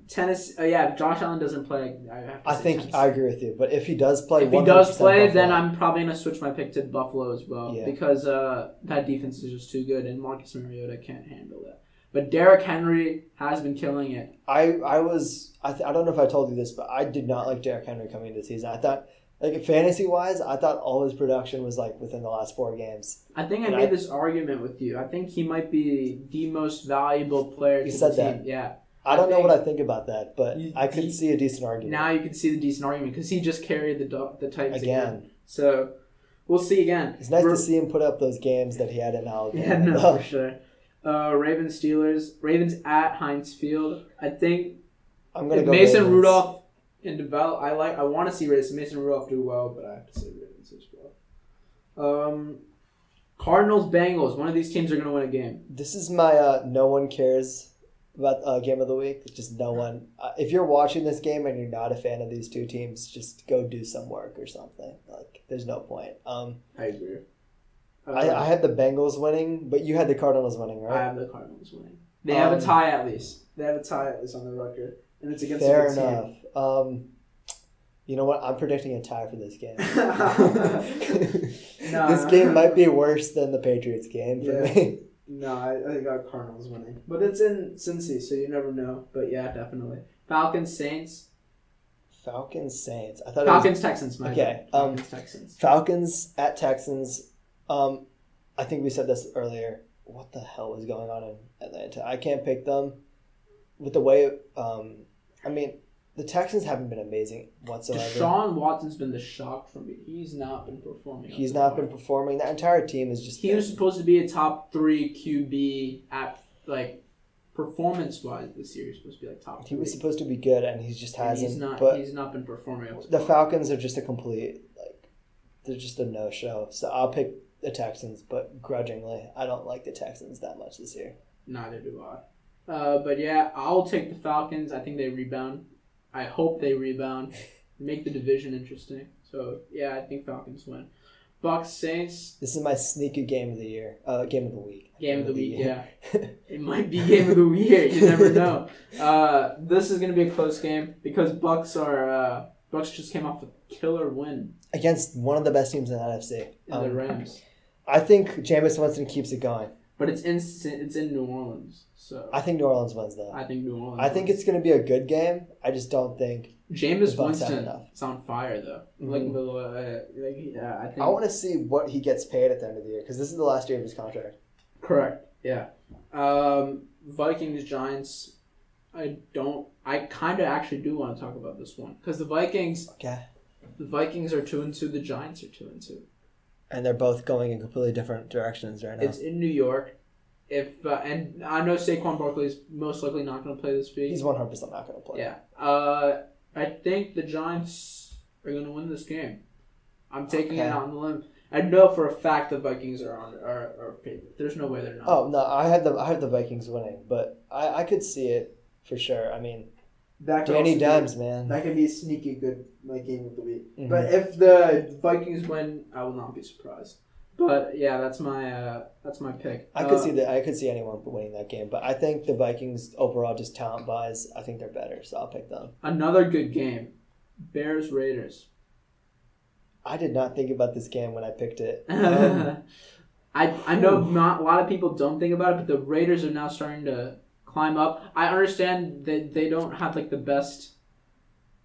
Tennessee. Uh, yeah, if Josh Allen doesn't play, I have to I think Tennessee. I agree with you. But if he does play, if he does play, Buffalo. Then I'm probably gonna switch my pick to Buffalo as well yeah. because uh, that defense is just too good, and Marcus Mariota can't handle that. But Derrick Henry has been killing it. I, I was I th- I don't know if I told you this, but I did not like Derrick Henry coming into the season. I thought like fantasy wise, I thought all his production was like within the last four games. I think and I made I, this argument with you. I think he might be the most valuable player. You to said the team. that, yeah. I, I don't know what I think about that, but you, I could he, see a decent argument. Now you can see the decent argument because he just carried the the Titans again. again. So we'll see again. It's nice We're, to see him put up those games that he had in Alabama. Yeah, no, for sure. Uh, Ravens Steelers Ravens at Heinz Field. I think I'm gonna go Mason Ravens. Rudolph and develop. I like. I want to see Ravens. Mason Rudolph do well, but I have to say Ravens as well. Um, Cardinals Bengals. One of these teams are gonna win a game. This is my uh, no one cares about uh, game of the week. It's just no one. Uh, if you're watching this game and you're not a fan of these two teams, just go do some work or something. Like there's no point. Um, I agree. I, I had the Bengals winning, but you had the Cardinals winning, right? I have the Cardinals winning. They have um, a tie at least. They have a tie at least on the record, and it's against fair a good enough. Team. Um, you know what? I'm predicting a tie for this game. no, this game might be worse than the Patriots game for yeah. me. No, I, I got Cardinals winning. But it's in Cincy, so you never know. But yeah, definitely. Falcons, Saints. Falcons, Saints. I thought Falcons, it was... Texans. My okay. Um, Falcons, Texans. Falcons at Texans. Um, I think we said this earlier. What the hell is going on in Atlanta? I can't pick them. With the way, um, I mean, the Texans haven't been amazing whatsoever. Deshaun Watson's been the shock for me. He's not been performing. He's not been performing. The entire team is just... He been... was supposed to be a top three Q B at, like... performance-wise, this year is supposed to be like top. He was supposed to be good, and he just hasn't. And he's not. But he's not been performing. The Falcons are just a complete like. They're just a no-show. So I'll pick the Texans, but grudgingly, I don't like the Texans that much this year. Neither do I. Uh, but yeah, I'll take the Falcons. I think they rebound. I hope they rebound. Make the division interesting. So yeah, I think Falcons win. Bucks, Saints. This is my sneaky game of the year. Uh, game of the week. Game, game of the, of the week, year. yeah. It might be game of the week. You never know. Uh, this is going to be a close game because Bucks are uh, Bucks just came off a killer win. Against one of the best teams in the N F C. In um, the Rams. I think Jameis Winston keeps it going. But it's in it's in New Orleans. So I think New Orleans wins, though. I think New Orleans I wins. think it's going to be a good game. I just don't think... Jameis Winston is on fire, though. Mm-hmm. Like, uh, like yeah, I think I want to see what he gets paid at the end of the year because this is the last year of his contract. Correct. Yeah. Um, Vikings Giants. I don't. I kind of actually do want to talk about this one because the Vikings. Okay. The Vikings are two and two. The Giants are two and two. And they're both going in completely different directions right now. It's in New York. If uh, and I know Saquon Barkley is most likely not going to play this week. He's one hundred percent not going to play. Yeah. Uh. I think the Giants are going to win this game. I'm taking okay. it on the limb. I know for a fact the Vikings are on are, are favorite. There's no way they're not. Oh no, I had the I had the Vikings winning, but I, I could see it for sure. I mean, that Danny Dimes, be, man, that could be a sneaky good like game of the week. Mm-hmm. But if the Vikings win, I will not be surprised. But yeah, that's my uh, that's my pick. I could uh, see that. I could see anyone winning that game, but I think the Vikings overall, just talent wise, I think they're better, so I'll pick them. Another good game, Bears Raiders. I did not think about this game when I picked it. Um, I I know not a lot of people don't think about it, but the Raiders are now starting to climb up. I understand that they don't have like the best.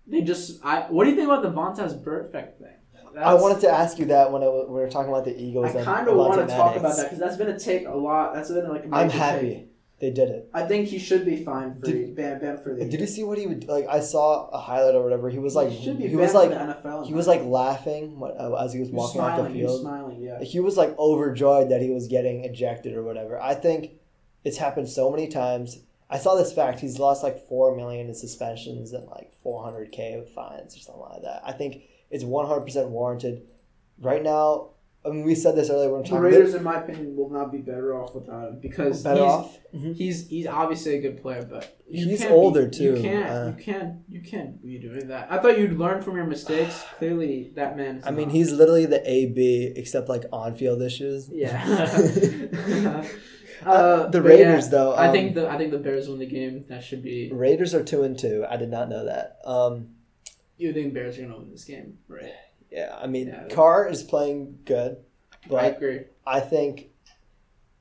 They just I. What do you think about the Vontaze Burfict thing? That's, I wanted to ask you that when, I, when we were talking about the Eagles. I kind of want to talk about that because that's been a take a lot. That's been like a I'm happy take. They did it. I think he should be fined for did, ban, ban for the. Did you see what he would like? I saw a highlight or whatever. He was like he, he was like N F L, he was like laughing as he was he walking off the field. He was smiling. Yeah. He was like overjoyed that he was getting ejected or whatever. I think it's happened so many times. I saw this fact. He's lost like four million in suspensions and like four hundred k of fines or something like that. I think. It's one hundred percent warranted. Right now, I mean, we said this earlier. When the Raiders, about, in my opinion, will not be better off without him because better he's, off? Mm-hmm. he's he's obviously a good player, but he's older be, too. You can't uh, you can't you can't be doing that. I thought you'd learn from your mistakes. Clearly, that man. Is I not. mean, he's literally the A B except like on-field issues. Yeah. Uh, the Raiders, yeah, though. Um, I think the I think the Bears win the game. That should be. Raiders are two and two. I did not know that. Um, You think Bears are going to win this game, right? Yeah, I mean, yeah, Carr is playing good. But I agree. I think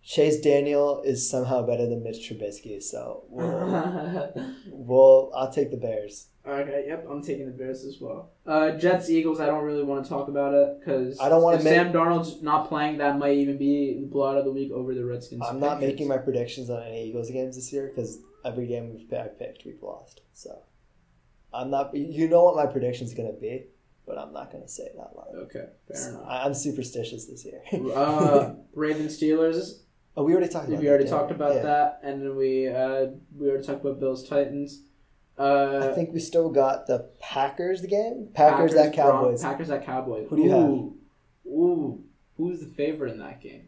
Chase Daniel is somehow better than Mitch Trubisky, so we'll, we'll, I'll take the Bears. Okay, yep, I'm taking the Bears as well. Uh, Jets, Eagles, I don't really want to talk about it because if make... Sam Darnold's not playing, that might even be the blowout of the week over the Redskins. I'm not Patriots. making my predictions on any Eagles games this year because every game we've I've picked, we've lost, so... I'm not. You know what my prediction's gonna be, but I'm not gonna say it out loud. Okay, fair so enough. I'm superstitious this year. uh, Ravens Steelers. Oh, we already talked. about We that, already yeah. talked about yeah. that, and then we uh, we already talked about Bills Titans. Uh, I think we still got the Packers game. Packers, Packers at Cowboys. Bron- Packers at Cowboys. Who do you Ooh. have? Ooh, who's the favorite in that game?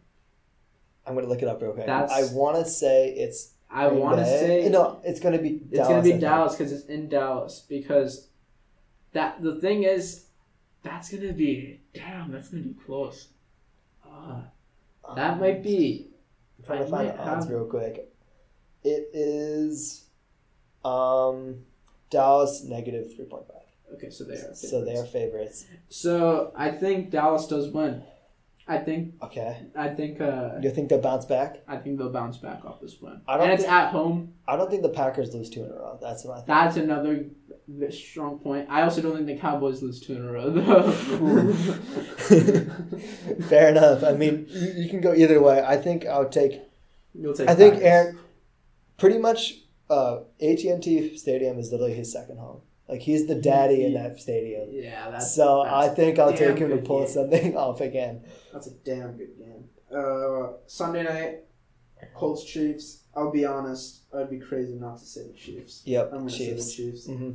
I'm gonna look it up real quick. That's... I want to say it's. I want to say no. It's gonna be Dallas, it's gonna be Dallas because it's in Dallas. Because that the thing is, that's gonna be damn. That's gonna be close. Uh, um, that might be. I'm trying I to find the odds have, real quick. It is, um, Dallas negative three point five. Okay, so they are favorites. so they are favorites. So I think Dallas does win. I think. Okay. I think. Uh, you think they'll bounce back? I think they'll bounce back off this win. I don't and it's think, at home. I don't think the Packers lose two in a row. That's what I think. That's another strong point. I also don't think the Cowboys lose two in a row, though. Fair enough. I mean, you, you can go either way. I think I would take. You'll take. I think Packers. Aaron. Pretty much, uh, A T and T Stadium is literally his second home. Like, he's the daddy in that stadium. Yeah, that's... So, that's I think I'll take him to pull game. something off again. That's a damn good game. Uh, Sunday night, Colts, Chiefs. I'll be honest. I'd be crazy not to say the Chiefs. Yep, I'm gonna Chiefs. say the Chiefs. Mm-hmm.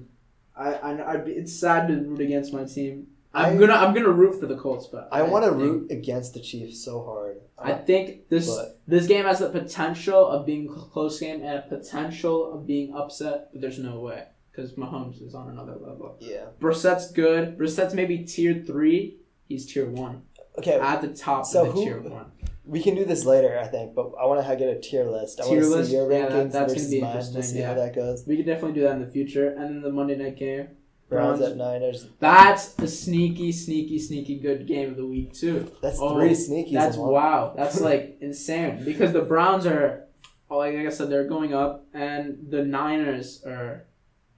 I, I, I'd be, it's sad to root against my team. I'm I, gonna I'm gonna root for the Colts, but... I, I want to root against the Chiefs so hard. I think this but. this game has the potential of being a close game and a potential of being upset, but there's no way. Because Mahomes is on another level. Yeah. Brissett's good. Brissett's maybe tier three. He's tier one. Okay. At the top so of the who, tier one. We can do this later, I think, but I want to get a tier list. I tier want to list? see your yeah, rankings that, versus mine. We'll see yeah. how that goes. We can definitely do that in the future. And then the Monday night game. Browns at Niners. That's a sneaky, sneaky, sneaky good game of the week, too. That's oh, three sneakies. That's wow. That's, like, insane. Because the Browns are, like I said, they're going up. And the Niners are...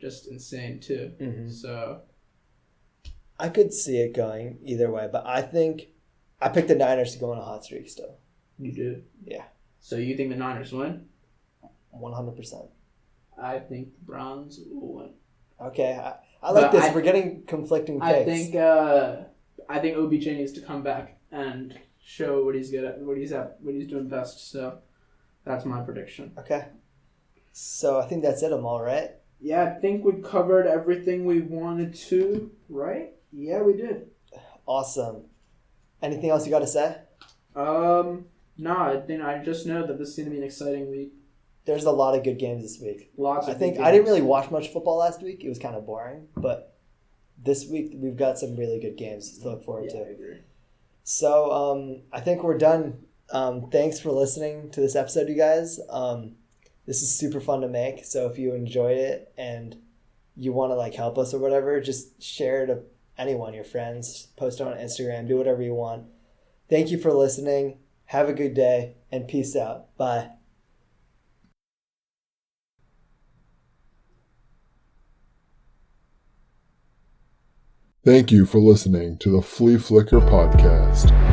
just insane too. Mm-hmm. So I could see it going either way, but I think I picked the Niners to go on a hot streak still. You do? Yeah. So you think the Niners win? one hundred percent. I think the Browns will win. Okay. I, I like but this. I, We're getting conflicting picks. I think uh, I think O B J needs to come back and show what he's good at, what he's at, what he's doing best. So that's my prediction. Okay. So I think that's it. I'm all right. Yeah, I think we covered everything we wanted to, right? Yeah, we did. Awesome. Anything else you got to say? Um, no, I think I just know that this is going to be an exciting week. There's a lot of good games this week. Lots of I think games. I didn't really watch much football last week. It was kind of boring, but this week we've got some really good games to look forward yeah, to. I agree. So um, I think we're done. Um, thanks for listening to this episode, you guys. Um, This is super fun to make, so if you enjoyed it and you want to like help us or whatever, just share it to anyone, your friends, post it on Instagram, do whatever you want. Thank you for listening. Have a good day, and peace out. Bye. Thank you for listening to the Flea Flicker Podcast.